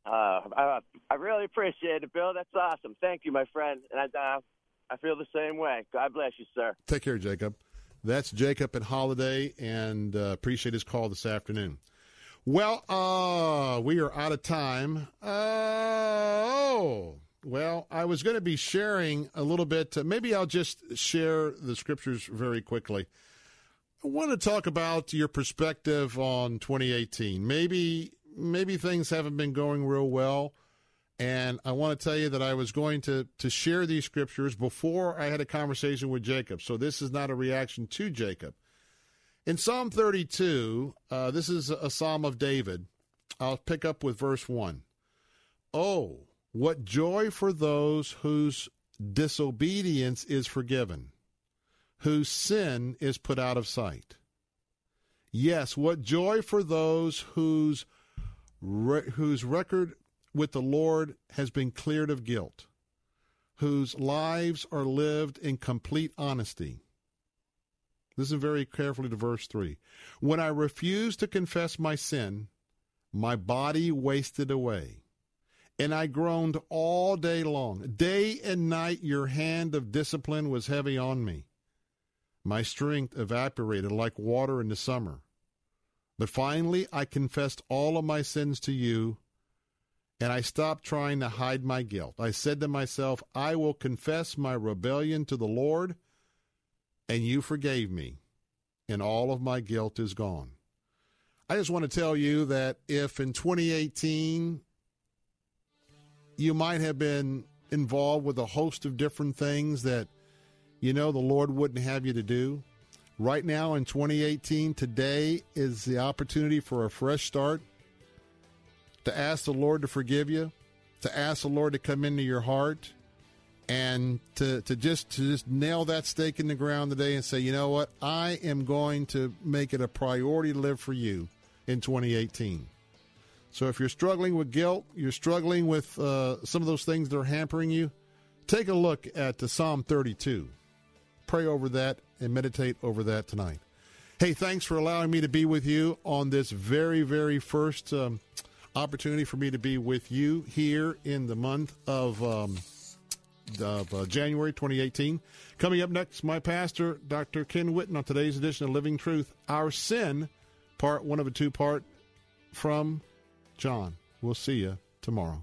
Uh, I, I really appreciate it, Bill. That's awesome. Thank you, my friend. And I, uh, I feel the same way. God bless you, sir. Take care, Jacob. That's Jacob at Holiday, and uh, appreciate his call this afternoon. Well, uh, we are out of time. Uh, oh, well, I was going to be sharing a little bit. Uh, maybe I'll just share the scriptures very quickly. I want to talk about your perspective on twenty eighteen. Maybe, maybe things haven't been going real well, and I want to tell you that I was going to, to share these scriptures before I had a conversation with Jacob. So this is not a reaction to Jacob. In Psalm thirty-two, uh, this is a psalm of David. I'll pick up with verse one. Oh, what joy for those whose disobedience is forgiven, whose sin is put out of sight. Yes, what joy for those whose, re- whose record with the Lord has been cleared of guilt, whose lives are lived in complete honesty. Listen very carefully to verse three. When I refused to confess my sin, my body wasted away, and I groaned all day long. Day and night your hand of discipline was heavy on me. My strength evaporated like water in the summer. But finally I confessed all of my sins to you, and I stopped trying to hide my guilt. I said to myself, I will confess my rebellion to the Lord, and you forgave me, and all of my guilt is gone. I just want to tell you that if in twenty eighteen you might have been involved with a host of different things that you know the Lord wouldn't have you to do, right now in twenty eighteen, today is the opportunity for a fresh start, to ask the Lord to forgive you, to ask the Lord to come into your heart, and to, to just to just nail that stake in the ground today and say, you know what, I am going to make it a priority to live for you in twenty eighteen. So if you're struggling with guilt, you're struggling with uh, some of those things that are hampering you, take a look at the Psalm thirty-two. Pray over that and meditate over that tonight. Hey, thanks for allowing me to be with you on this very, very first um, opportunity for me to be with you here in the month of Um, of uh, January twenty eighteen. Coming up next, my pastor, Doctor Ken Whitten, on today's edition of Living Truth, Our Sin, part one of a two-part from John. We'll see you tomorrow.